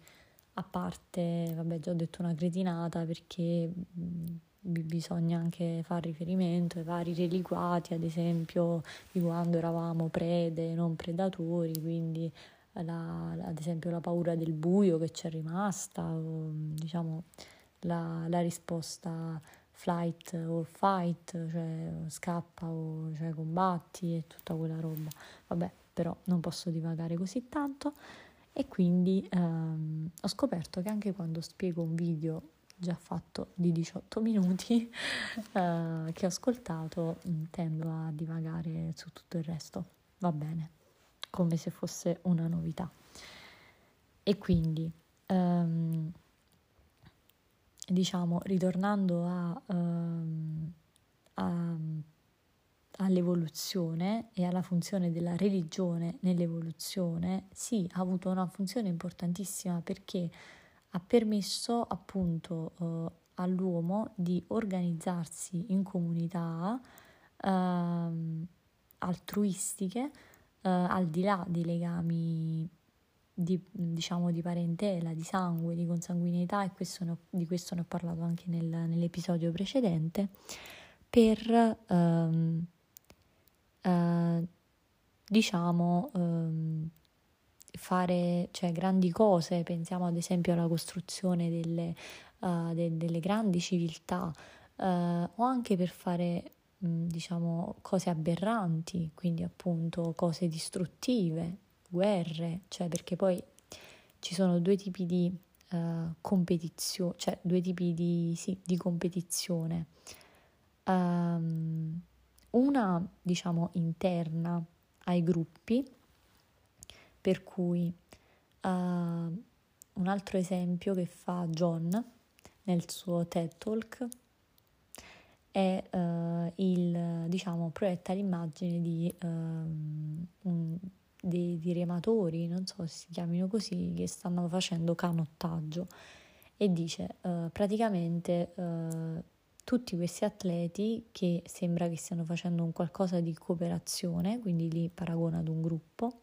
a parte, vabbè, già ho detto una cretinata, perché mh, bisogna anche fare riferimento ai vari reliquati, ad esempio di quando eravamo prede, non predatori, quindi la, la, ad esempio la paura del buio che ci è rimasta, o, diciamo la, la risposta flight o fight, cioè scappa o cioè, combatti e tutta quella roba. Vabbè, però non posso divagare così tanto, e quindi ehm, ho scoperto che anche quando spiego un video già fatto di diciotto minuti eh, che ho ascoltato, tendo a divagare su tutto il resto, va bene, come se fosse una novità. E quindi ehm, diciamo, ritornando a, ehm, a, all'evoluzione e alla funzione della religione nell'evoluzione, sì, ha avuto una funzione importantissima, perché ha permesso appunto eh, all'uomo di organizzarsi in comunità eh, altruistiche, eh, al di là dei legami di, diciamo, di parentela, di sangue, di consanguineità, e questo ne ho, di questo ne ho parlato anche nel, nell'episodio precedente, per ehm, eh, diciamo ehm, fare, cioè, grandi cose. Pensiamo ad esempio alla costruzione delle, uh, de- delle grandi civiltà, uh, o anche per fare mh, diciamo cose aberranti, quindi appunto cose distruttive, guerre, cioè perché poi ci sono due tipi di uh, competizione, cioè due tipi di, sì, di competizione. Um, una, diciamo, interna ai gruppi, per cui uh, un altro esempio che fa John nel suo TED Talk è uh, il, diciamo, proietta l'immagine di, uh, un, dei, dei rematori, non so se si chiamino così, che stanno facendo canottaggio, e dice uh, praticamente uh, tutti questi atleti che sembra che stiano facendo un qualcosa di cooperazione, quindi li paragona ad un gruppo,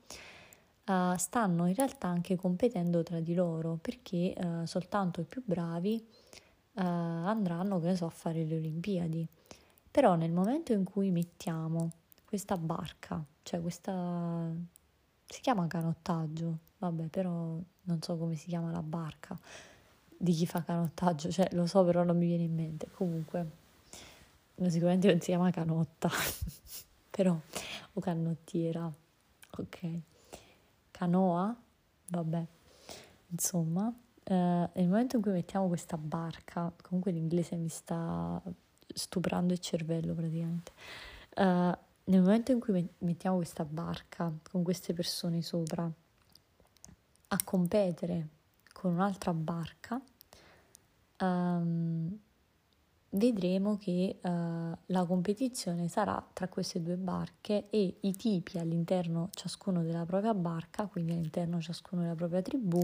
uh, stanno in realtà anche competendo tra di loro, perché uh, soltanto i più bravi Uh, andranno, che ne so, a fare le Olimpiadi. Però nel momento in cui mettiamo questa barca, cioè questa, si chiama canottaggio, vabbè, però non so come si chiama la barca di chi fa canottaggio, cioè lo so però non mi viene in mente, comunque no, sicuramente non si chiama canotta però, o canottiera, ok, canoa, vabbè, insomma. Uh, nel momento in cui mettiamo questa barca, comunque l'inglese mi sta stuprando il cervello praticamente, uh, nel momento in cui mettiamo questa barca con queste persone sopra a competere con un'altra barca, um, vedremo che uh, la competizione sarà tra queste due barche e i tipi all'interno ciascuno della propria barca, quindi all'interno ciascuno della propria tribù,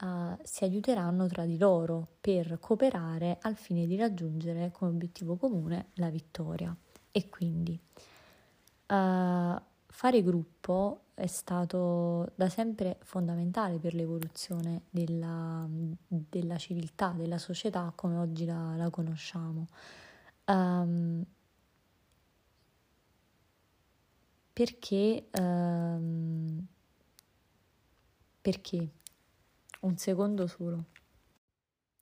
Uh, si aiuteranno tra di loro per cooperare al fine di raggiungere come obiettivo comune la vittoria. E quindi uh, fare gruppo è stato da sempre fondamentale per l'evoluzione della, della civiltà, della società come oggi la, la conosciamo, um, perché um, perché un secondo solo,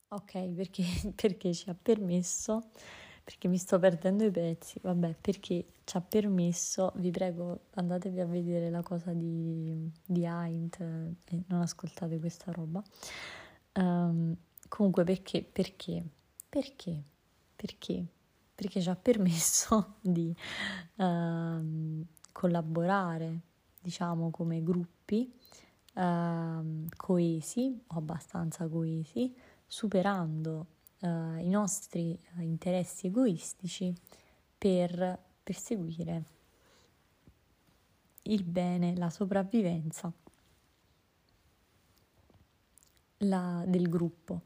ok, perché, perché ci ha permesso, perché mi sto perdendo i pezzi, vabbè, perché ci ha permesso, vi prego andatevi a vedere la cosa di, di Haidt e non ascoltate questa roba, um, comunque perché, perché, perché, perché, perché ci ha permesso di uh, collaborare, diciamo, come gruppi, Uh, coesi o abbastanza coesi, superando uh, i nostri interessi egoistici per perseguire il bene, la sopravvivenza la, del gruppo.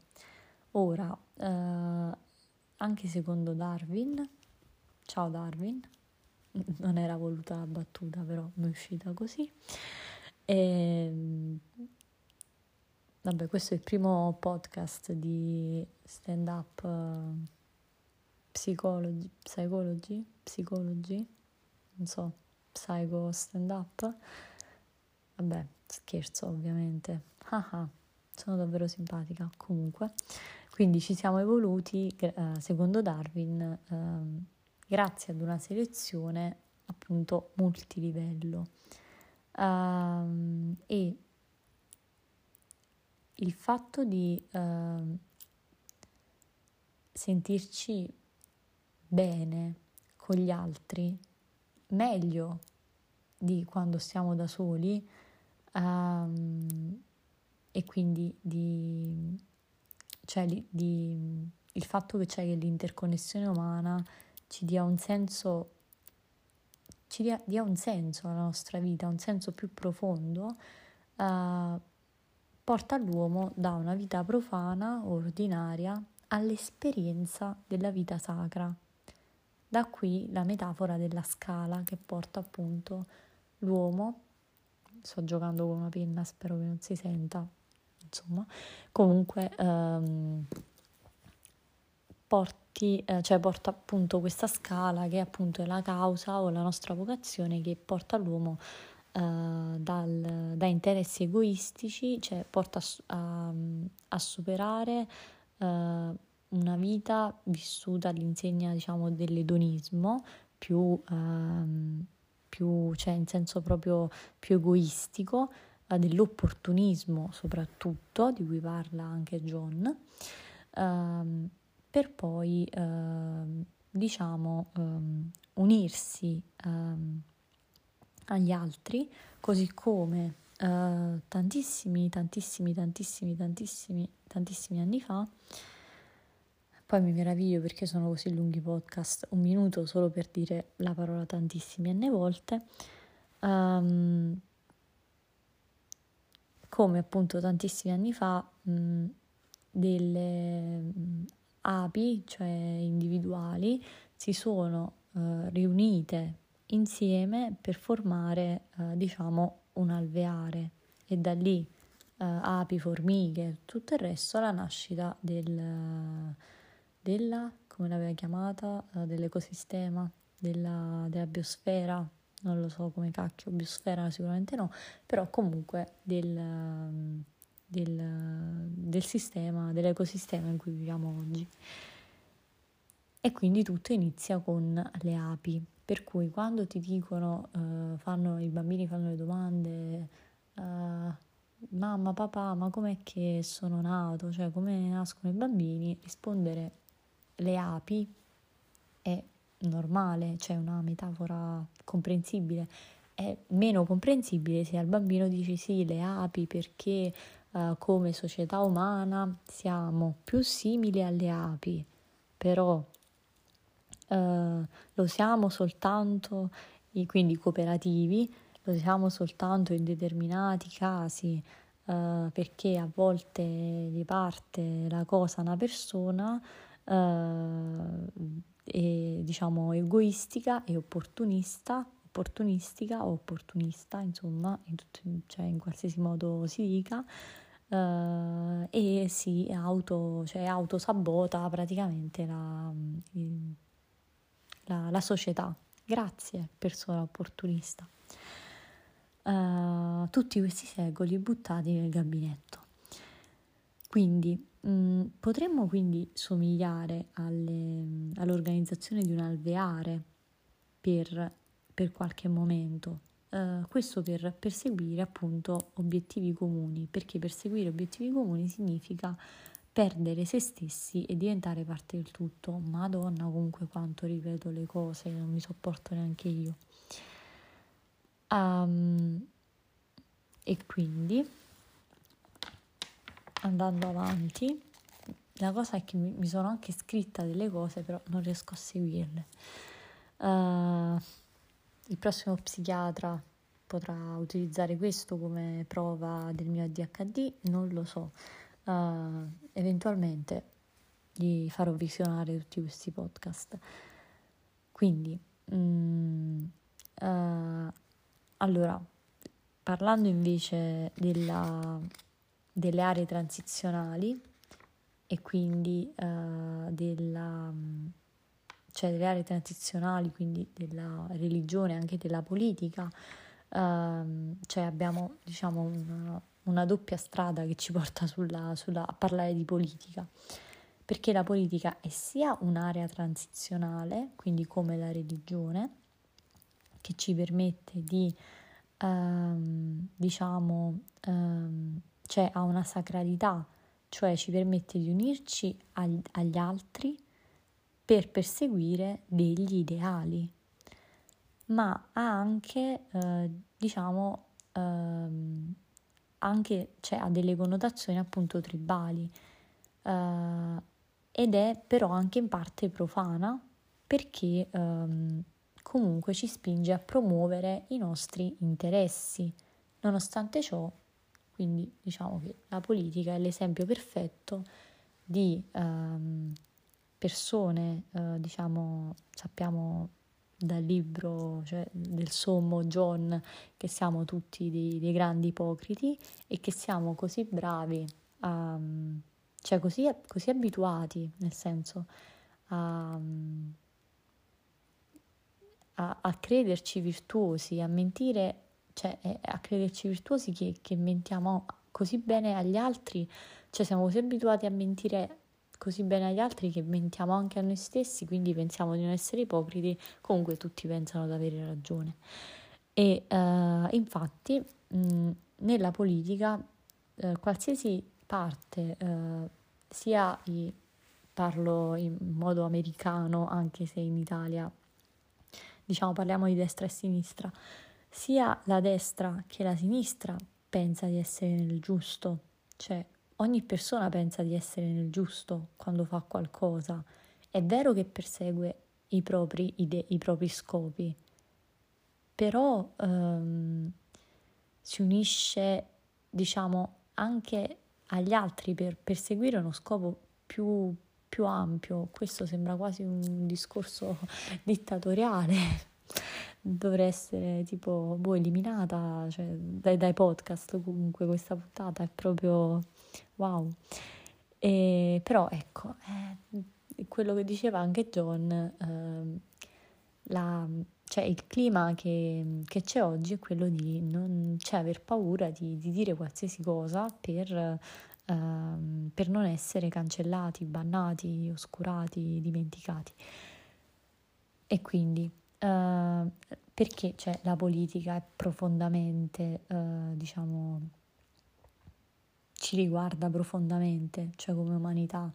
Ora, uh, anche secondo Darwin, ciao Darwin, non era voluta la battuta, però mi è uscita così. E, vabbè, questo è il primo podcast di stand up uh, psicologi, psicologi, psicologi, non so, psycho stand up, vabbè, scherzo ovviamente, ah ah, sono davvero simpatica comunque, quindi ci siamo evoluti uh, secondo Darwin uh, grazie ad una selezione appunto multilivello. Uh, e il fatto di uh, sentirci bene con gli altri, meglio di quando siamo da soli, uh, e quindi di, cioè di, di, il fatto che c'è, cioè, l'interconnessione umana ci dia un senso, ci dia, dia un senso alla nostra vita, un senso più profondo, eh, porta l'uomo da una vita profana, ordinaria, all'esperienza della vita sacra. Da qui la metafora della scala che porta appunto l'uomo, sto giocando con una penna, spero che non si senta, insomma, comunque ehm, porta cioè porta appunto questa scala che appunto è la causa o la nostra vocazione, che porta l'uomo eh, dal, da interessi egoistici, cioè porta a, a, a superare eh, una vita vissuta all'insegna, diciamo, dell'edonismo più eh, più, cioè in senso proprio più egoistico, dell'opportunismo soprattutto, di cui parla anche John, ehm, per poi ehm, diciamo ehm, unirsi ehm, agli altri, così come eh, tantissimi, tantissimi, tantissimi, tantissimi, tantissimi anni fa. Poi mi meraviglio perché sono così lunghi i podcast, un minuto solo per dire la parola tantissimi n volte, ehm, come appunto tantissimi anni fa mh, delle mh, api, cioè individuali, si sono eh, riunite insieme per formare eh, diciamo un alveare, e da lì eh, api, formiche, tutto il resto, la nascita del, della, come l'aveva chiamata, eh, dell'ecosistema, della, della biosfera, non lo so come cacchio, biosfera sicuramente no, però comunque del, del, del sistema, dell'ecosistema in cui viviamo oggi. E quindi tutto inizia con le api, per cui quando ti dicono, eh, fanno, i bambini fanno le domande, eh, mamma, papà, ma com'è che sono nato, cioè come nascono i bambini, rispondere le api è normale, cioè una metafora comprensibile. È meno comprensibile se al bambino dici sì, le api, perché eh, come società umana siamo più simili alle api, però eh, lo siamo soltanto, quindi cooperativi, lo siamo soltanto in determinati casi, eh, perché a volte gli parte la cosa una persona, eh, e diciamo egoistica e opportunista, opportunistica o opportunista, insomma, in tutto, cioè in qualsiasi modo si dica, eh, e si auto, cioè autosabota praticamente la, la, la società. Grazie, persona opportunista. Eh, tutti questi secoli buttati nel gabinetto. Quindi Mm, potremmo quindi somigliare alle, all'organizzazione di un alveare per, per qualche momento, uh, questo per perseguire appunto obiettivi comuni, perché perseguire obiettivi comuni significa perdere se stessi e diventare parte del tutto. Madonna, comunque quanto ripeto le cose, non mi sopporto neanche io. Um, e quindi... andando avanti, la cosa è che mi sono anche scritta delle cose, però non riesco a seguirle. Uh, il prossimo psichiatra potrà utilizzare questo come prova del mio A D H D, non lo so. Uh, eventualmente gli farò visionare tutti questi podcast. Quindi, um, uh, allora, parlando invece della... delle aree transizionali e quindi uh, della, cioè delle aree transizionali, quindi della religione, anche della politica, uh, cioè abbiamo diciamo una, una doppia strada che ci porta sulla, sulla, a parlare di politica, perché la politica è sia un'area transizionale, quindi come la religione, che ci permette di um, diciamo um, cioè ha una sacralità, cioè ci permette di unirci ag- agli altri per perseguire degli ideali, ma ha anche, eh, diciamo, eh, anche, cioè, ha delle connotazioni appunto tribali, eh, ed è però anche in parte profana, perché eh, comunque ci spinge a promuovere i nostri interessi. Nonostante ciò, quindi diciamo che la politica è l'esempio perfetto di ehm, persone, eh, diciamo, sappiamo dal libro, cioè, del sommo John, che siamo tutti dei, dei grandi ipocriti e che siamo così bravi, a, cioè così, così abituati, nel senso, a, a, a crederci virtuosi, a mentire, cioè a crederci virtuosi che, che mentiamo così bene agli altri, cioè siamo così abituati a mentire così bene agli altri che mentiamo anche a noi stessi, quindi pensiamo di non essere ipocriti, comunque tutti pensano di avere ragione. E eh, infatti mh, nella politica eh, qualsiasi parte, eh, sia i, parlo in modo americano anche se in Italia diciamo parliamo di destra e sinistra, sia la destra che la sinistra pensa di essere nel giusto, cioè ogni persona pensa di essere nel giusto quando fa qualcosa. È vero che persegue i propri ide- i propri scopi, però ehm, si unisce diciamo anche agli altri per perseguire uno scopo più, più ampio. Questo sembra quasi un discorso dittatoriale, dovrei essere tipo boh, eliminata cioè, dai, dai podcast. Comunque questa puntata è proprio wow. E, però ecco, eh, quello che diceva anche John, eh, la, cioè il clima che, che c'è oggi è quello di non cioè, aver paura di, di dire qualsiasi cosa per... per non essere cancellati, bannati, oscurati, dimenticati. E quindi eh, perché cioè, la politica è profondamente eh, diciamo ci riguarda profondamente, cioè come umanità,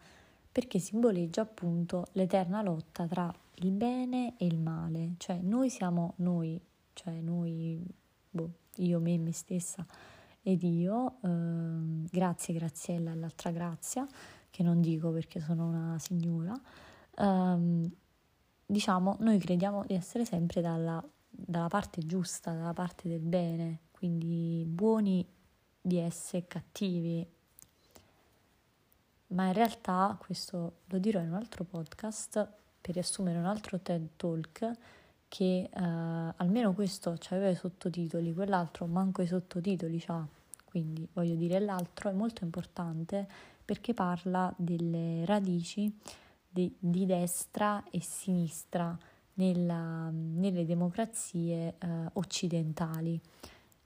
perché simboleggia appunto l'eterna lotta tra il bene e il male, cioè noi siamo noi, cioè noi boh, io, me, me stessa ed io, eh, grazie Graziella e l'altra Grazia, che non dico perché sono una signora, ehm, diciamo noi crediamo di essere sempre dalla, dalla parte giusta, dalla parte del bene, quindi buoni di essere cattivi. Ma in realtà, questo lo dirò in un altro podcast, per riassumere un altro TED Talk, che eh, almeno questo c'aveva i sottotitoli, quell'altro manco i sottotitoli c'ha, quindi voglio dire l'altro è molto importante perché parla delle radici di, di destra e sinistra nella, nelle democrazie eh, occidentali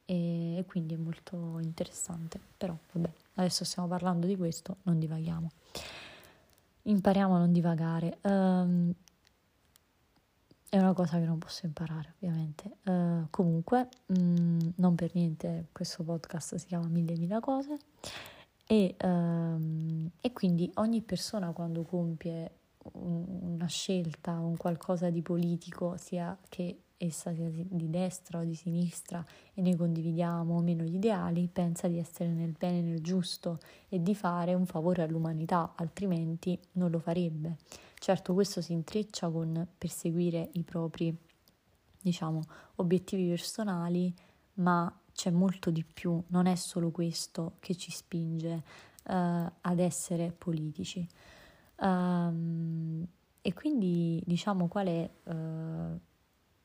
e, e quindi è molto interessante. Però vabbè, adesso stiamo parlando di questo, non divaghiamo, impariamo a non divagare. um, È una cosa che non posso imparare, ovviamente. Uh, comunque, mh, non per niente questo podcast si chiama Mille Mila Cose. E, uh, e quindi ogni persona quando compie un, una scelta, un qualcosa di politico, sia che essa sia di destra o di sinistra, e ne condividiamo o meno gli ideali, pensa di essere nel bene e nel giusto e di fare un favore all'umanità, altrimenti non lo farebbe. Certo, questo si intreccia con perseguire i propri, diciamo, obiettivi personali, ma c'è molto di più, non è solo questo che ci spinge uh, ad essere politici. Um, e quindi, diciamo, qual è... Uh,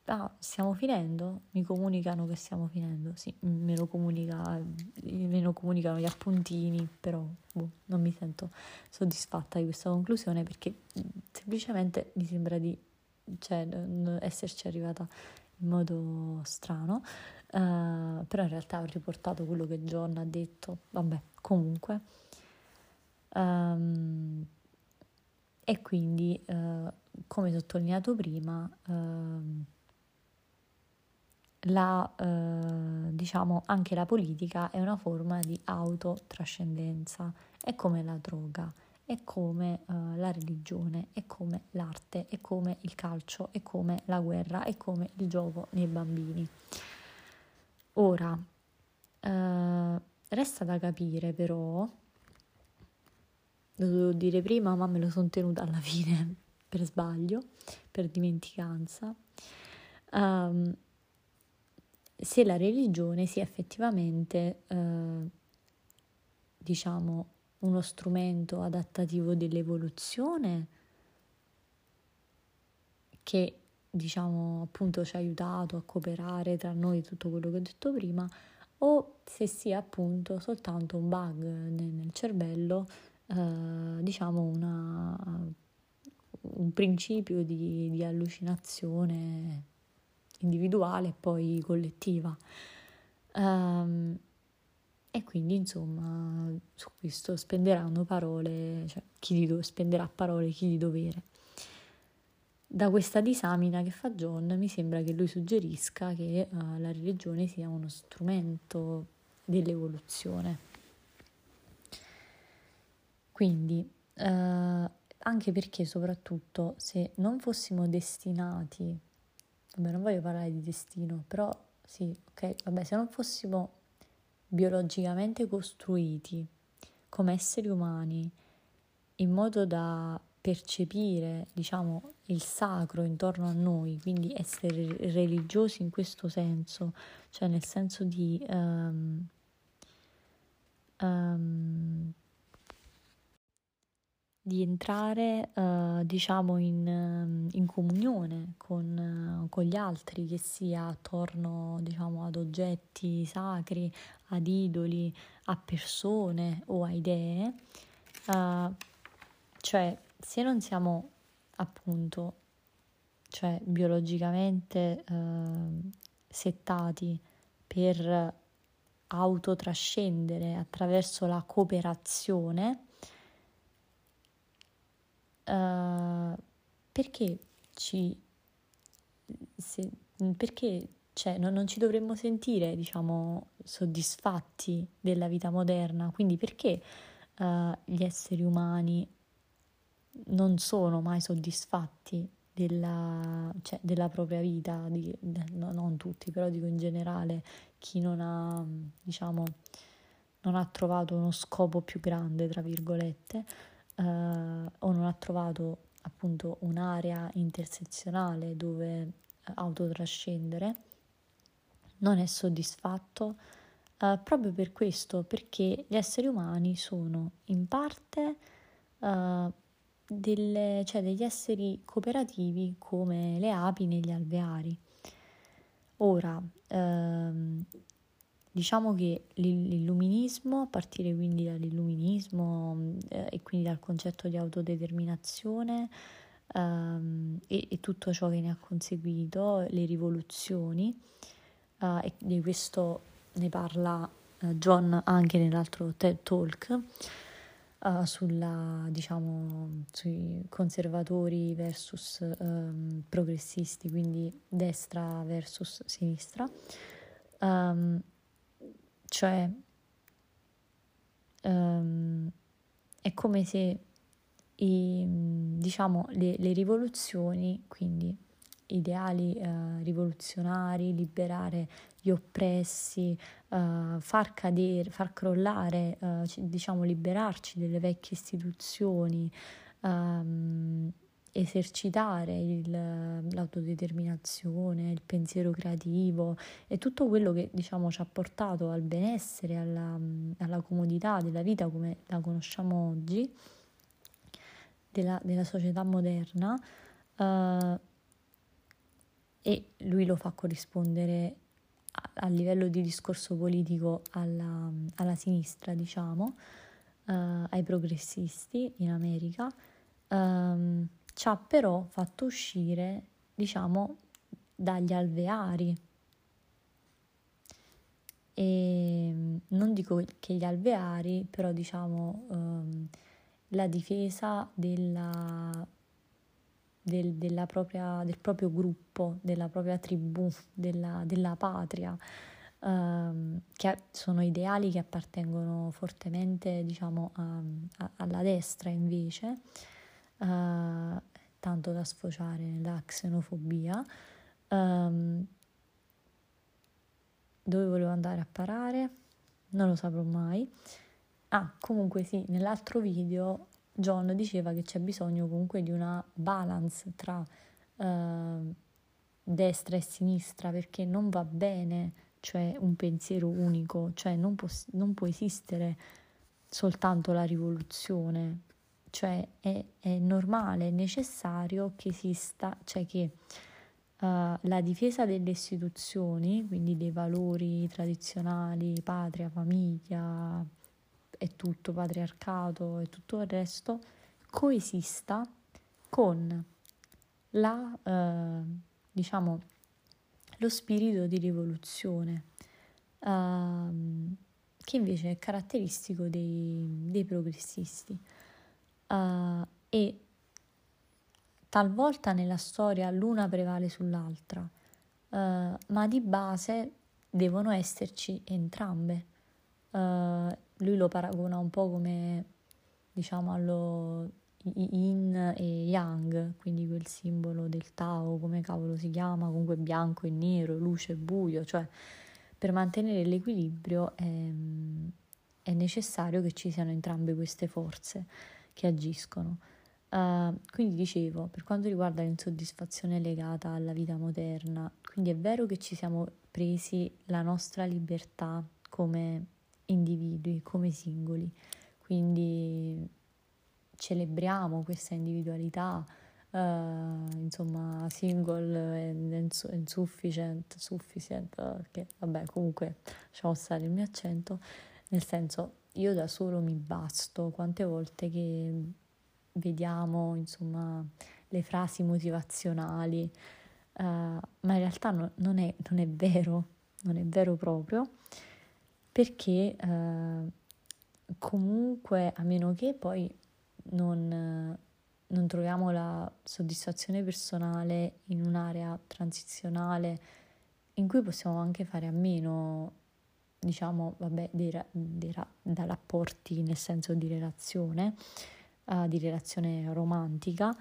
ah, stiamo finendo? Mi comunicano che stiamo finendo, sì, me lo, comunica, me lo comunicano gli appuntini, però boh, non mi sento soddisfatta di questa conclusione perché semplicemente mi sembra di cioè, esserci arrivata in modo strano, uh, però in realtà ho riportato quello che John ha detto, vabbè, comunque. Um, e quindi, uh, come sottolineato prima, uh, La, eh, diciamo anche la politica è una forma di autotrascendenza, è come la droga, è come eh, la religione, è come l'arte, è come il calcio, è come la guerra, è come il gioco nei bambini. Ora, eh, resta da capire però, lo dovevo dire prima ma me lo sono tenuta alla fine per sbaglio, per dimenticanza, um, se la religione sia effettivamente, eh, diciamo, uno strumento adattativo dell'evoluzione che, diciamo, appunto ci ha aiutato a cooperare tra noi, tutto quello che ho detto prima, o se sia appunto soltanto un bug nel, nel cervello, eh, diciamo una, un principio di, di allucinazione individuale e poi collettiva. Um, e quindi insomma su questo spenderanno parole, cioè chi di do- spenderà parole chi di dovere. da questa disamina che fa John mi sembra che lui suggerisca che uh, la religione sia uno strumento dell'evoluzione. Quindi, uh, anche perché soprattutto se non fossimo destinati, vabbè, non voglio parlare di destino, però sì, ok, vabbè, se non fossimo biologicamente costruiti come esseri umani in modo da percepire, diciamo, il sacro intorno a noi, quindi essere religiosi in questo senso, cioè nel senso di um, um, di entrare uh, diciamo in, in comunione con, uh, con gli altri, che sia attorno, diciamo, ad oggetti sacri, ad idoli, a persone o a idee, uh, cioè se non siamo appunto, cioè biologicamente uh, settati per autotrascendere attraverso la cooperazione, Uh, perché ci se, perché cioè, non, non ci dovremmo sentire, diciamo, soddisfatti della vita moderna? Quindi perché uh, gli esseri umani non sono mai soddisfatti della, cioè, della propria vita, di, no, non tutti, però dico in generale chi non ha, diciamo, non ha trovato uno scopo più grande, tra virgolette, Uh, o non ha trovato appunto un'area intersezionale dove autotrascendere, non è soddisfatto uh, proprio per questo, perché gli esseri umani sono in parte uh, delle, cioè degli esseri cooperativi come le api negli alveari. Ora, uh, diciamo che l'illuminismo, a partire quindi dall'illuminismo eh, e quindi dal concetto di autodeterminazione ehm, e, e tutto ciò che ne ha conseguito, le rivoluzioni, eh, e di questo ne parla eh, John anche nell'altro TED Talk, eh, sulla, diciamo, sui conservatori versus ehm, progressisti, quindi destra versus sinistra. Um, Cioè, um, è come se i, diciamo, le, le rivoluzioni, quindi ideali uh, rivoluzionari, liberare gli oppressi, uh, far cadere, far crollare, uh, diciamo, liberarci delle vecchie istituzioni, um, esercitare il, l'autodeterminazione, il pensiero creativo e tutto quello che, diciamo, ci ha portato al benessere, alla, alla comodità della vita come la conosciamo oggi, della, della società moderna, eh, e lui lo fa corrispondere a, a livello di discorso politico alla, alla sinistra, diciamo, eh, ai progressisti in America. Um, ci ha però fatto uscire, diciamo, dagli alveari, e non dico che gli alveari, però, diciamo, um, la difesa della, del, della propria, del proprio gruppo, della propria tribù, della, della patria, um, che sono ideali che appartengono fortemente, diciamo, a, a, alla destra invece. Uh, tanto da sfociare nella xenofobia. Um, dove volevo andare a parare? Non lo saprò mai. Ah, comunque sì, nell'altro video John diceva che c'è bisogno comunque di una balance tra uh, destra e sinistra, perché non va bene, cioè, un pensiero unico, cioè non può, non può esistere soltanto la rivoluzione. Cioè è, è normale, è necessario che esista, cioè che uh, la difesa delle istituzioni, quindi dei valori tradizionali, patria, famiglia e tutto, patriarcato e tutto il resto, coesista con la, uh, diciamo, lo spirito di rivoluzione, uh, che invece è caratteristico dei, dei progressisti. Uh, e Talvolta nella storia l'una prevale sull'altra, eh, ma di base devono esserci entrambe. Eh, lui lo paragona un po' come, diciamo, allo yin e yang, quindi quel simbolo del Tao, come cavolo si chiama, comunque bianco e nero, luce e buio, cioè per mantenere l'equilibrio è, è necessario che ci siano entrambe queste forze che agiscono. Uh, quindi dicevo, per quanto riguarda l'insoddisfazione legata alla vita moderna, quindi è vero che ci siamo presi la nostra libertà come individui, come singoli, quindi celebriamo questa individualità, uh, insomma, single and ins- insufficient, sufficient, perché, vabbè, comunque lasciamo stare il mio accento, nel senso, io da solo mi basto. Quante volte che vediamo, insomma, le frasi motivazionali, uh, ma in realtà no, non è, non è vero, non è vero proprio, perché uh, comunque, a meno che poi non, non troviamo la soddisfazione personale in un'area transizionale in cui possiamo anche fare a meno, diciamo, vabbè, dei, dei, da rapporti, nel senso di relazione, uh, di relazione romantica,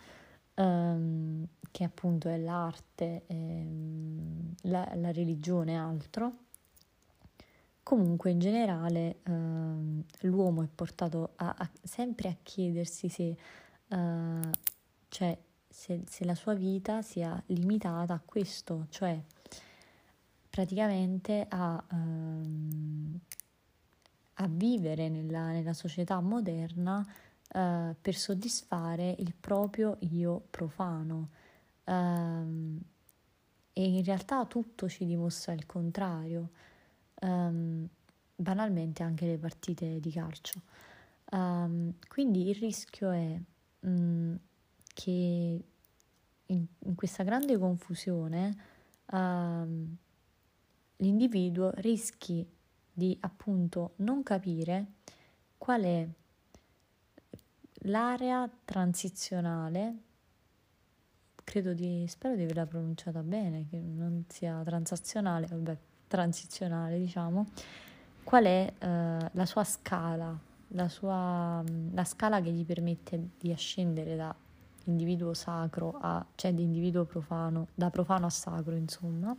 um, che appunto è l'arte, ehm, la, la religione e altro. Comunque in generale ehm, l'uomo è portato a, a, sempre a chiedersi se, eh, cioè, se, se la sua vita sia limitata a questo, cioè praticamente a, ehm, a vivere nella, nella società moderna eh, per soddisfare il proprio io profano. Ehm, e in realtà tutto ci dimostra il contrario. Um, banalmente anche le partite di calcio, um, quindi il rischio è um, che in, in questa grande confusione um, l'individuo rischi di appunto non capire qual è l'area transizionale. Credo di spero di averla pronunciata bene, che non sia transazionale, vabbè, transizionale, diciamo, qual è eh, la sua scala, la sua la scala che gli permette di ascendere da individuo sacro a, cioè da individuo profano, da profano a sacro, insomma,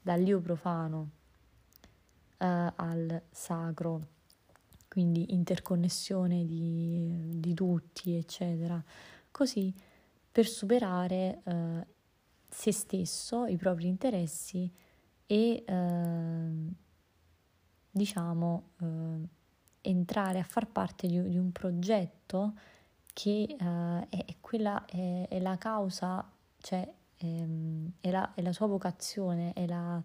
dall'io profano eh, al sacro, quindi interconnessione di, di tutti, eccetera, così per superare eh, se stesso, i propri interessi e eh, diciamo eh, entrare a far parte di, di un progetto che eh, è, è quella è, è la causa, cioè è, è, la, è la sua vocazione, è la,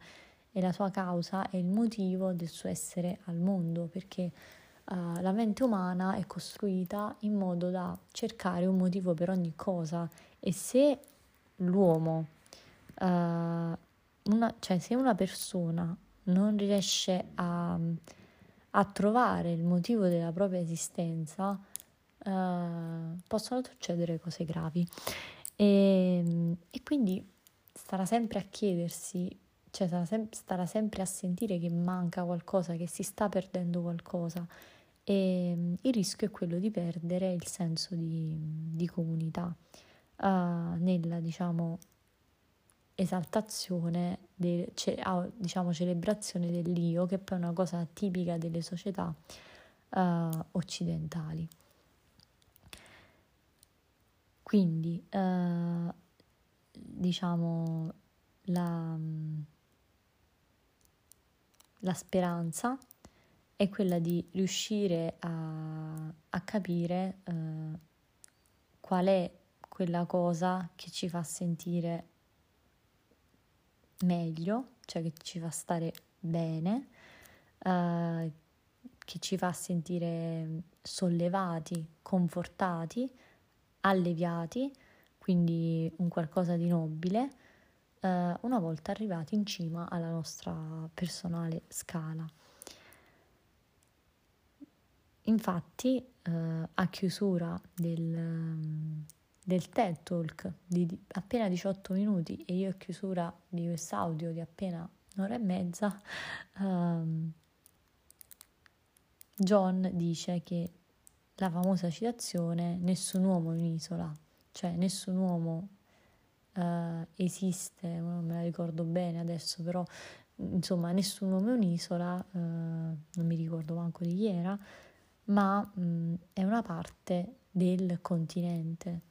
è la sua causa, è il motivo del suo essere al mondo, perché eh, la mente umana è costruita in modo da cercare un motivo per ogni cosa, e se l'uomo eh, Una, cioè se una persona non riesce a, a trovare il motivo della propria esistenza, eh, possono succedere cose gravi, e, e quindi starà sempre a chiedersi, cioè starà, sem- starà sempre a sentire che manca qualcosa, che si sta perdendo qualcosa, e il rischio è quello di perdere il senso di, di comunità eh, nella, diciamo, esaltazione, de, ce, ah, diciamo celebrazione dell'io, che poi è una cosa tipica delle società uh, occidentali. Quindi, uh, diciamo, la, la speranza è quella di riuscire a, a capire uh, qual è quella cosa che ci fa sentire meglio, cioè che ci fa stare bene, eh, che ci fa sentire sollevati, confortati, alleviati, quindi un qualcosa di nobile, eh, una volta arrivati in cima alla nostra personale scala. Infatti, eh, a chiusura del, del TED Talk di appena diciotto minuti e io a chiusura di quest'audio di appena un'ora e mezza, um, John dice che la famosa citazione nessun uomo è un'isola, cioè nessun uomo uh, esiste, non me la ricordo bene adesso, però insomma nessun uomo è un'isola, uh, non mi ricordo manco di chi era, ma mh, è una parte del continente.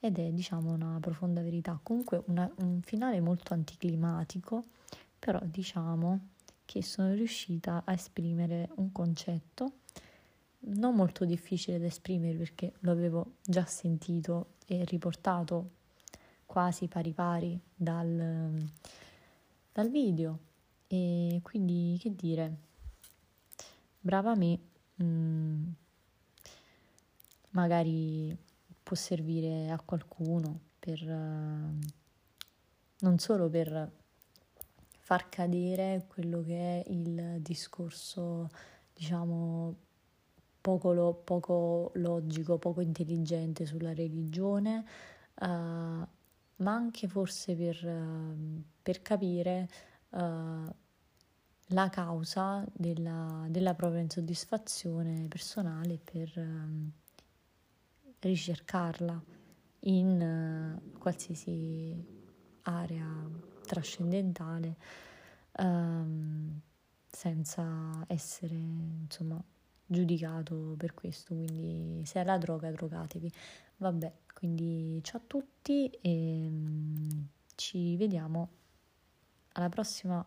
Ed è, diciamo, una profonda verità. Comunque una, un finale molto anticlimatico, però diciamo che sono riuscita a esprimere un concetto non molto difficile da esprimere, perché lo avevo già sentito e riportato quasi pari pari dal, dal video. E quindi, che dire, brava me, mh, magari può servire a qualcuno per uh, non solo per far cadere quello che è il discorso, diciamo, poco, lo, poco logico, poco intelligente sulla religione, uh, ma anche forse per, uh, per capire uh, la causa della, della propria insoddisfazione personale, per Um, ricercarla in uh, qualsiasi area trascendentale, um, senza essere, insomma, giudicato per questo. Quindi se è la droga, drogatevi. Vabbè, quindi ciao a tutti e um, ci vediamo alla prossima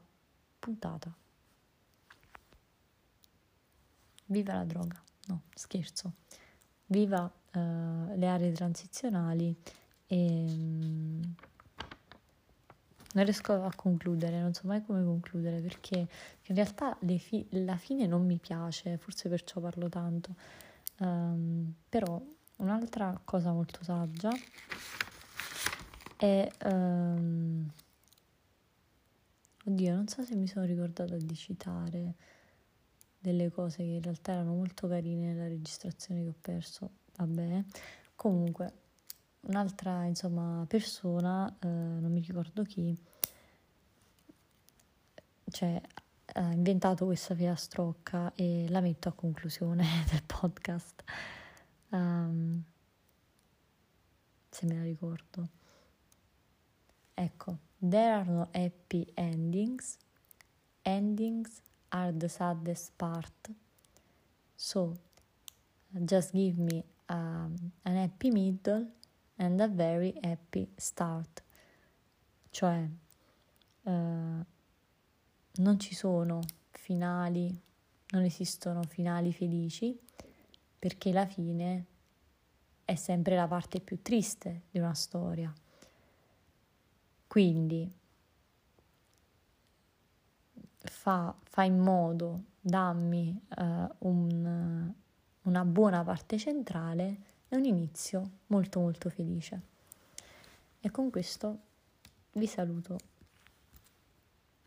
puntata. Viva la droga, no, scherzo, viva Uh, le aree transizionali e um, non riesco a concludere, non so mai come concludere, perché in realtà le fi- la fine non mi piace, forse perciò parlo tanto. Um, però un'altra cosa molto saggia è um, oddio, non so se mi sono ricordata di citare delle cose che in realtà erano molto carine nella registrazione che ho perso. Vabbè, comunque un'altra, insomma, persona, eh, non mi ricordo chi, cioè, ha inventato questa filastrocca e la metto a conclusione del podcast, um, se me la ricordo. Ecco, there are no happy endings, endings are the saddest part, so just give me Um, an happy middle and a very happy start. Cioè, uh, non ci sono finali, non esistono finali felici, perché la fine è sempre la parte più triste di una storia. Quindi fa, fa in modo, dammi uh, un... una buona parte centrale e un inizio molto molto felice. E con questo vi saluto.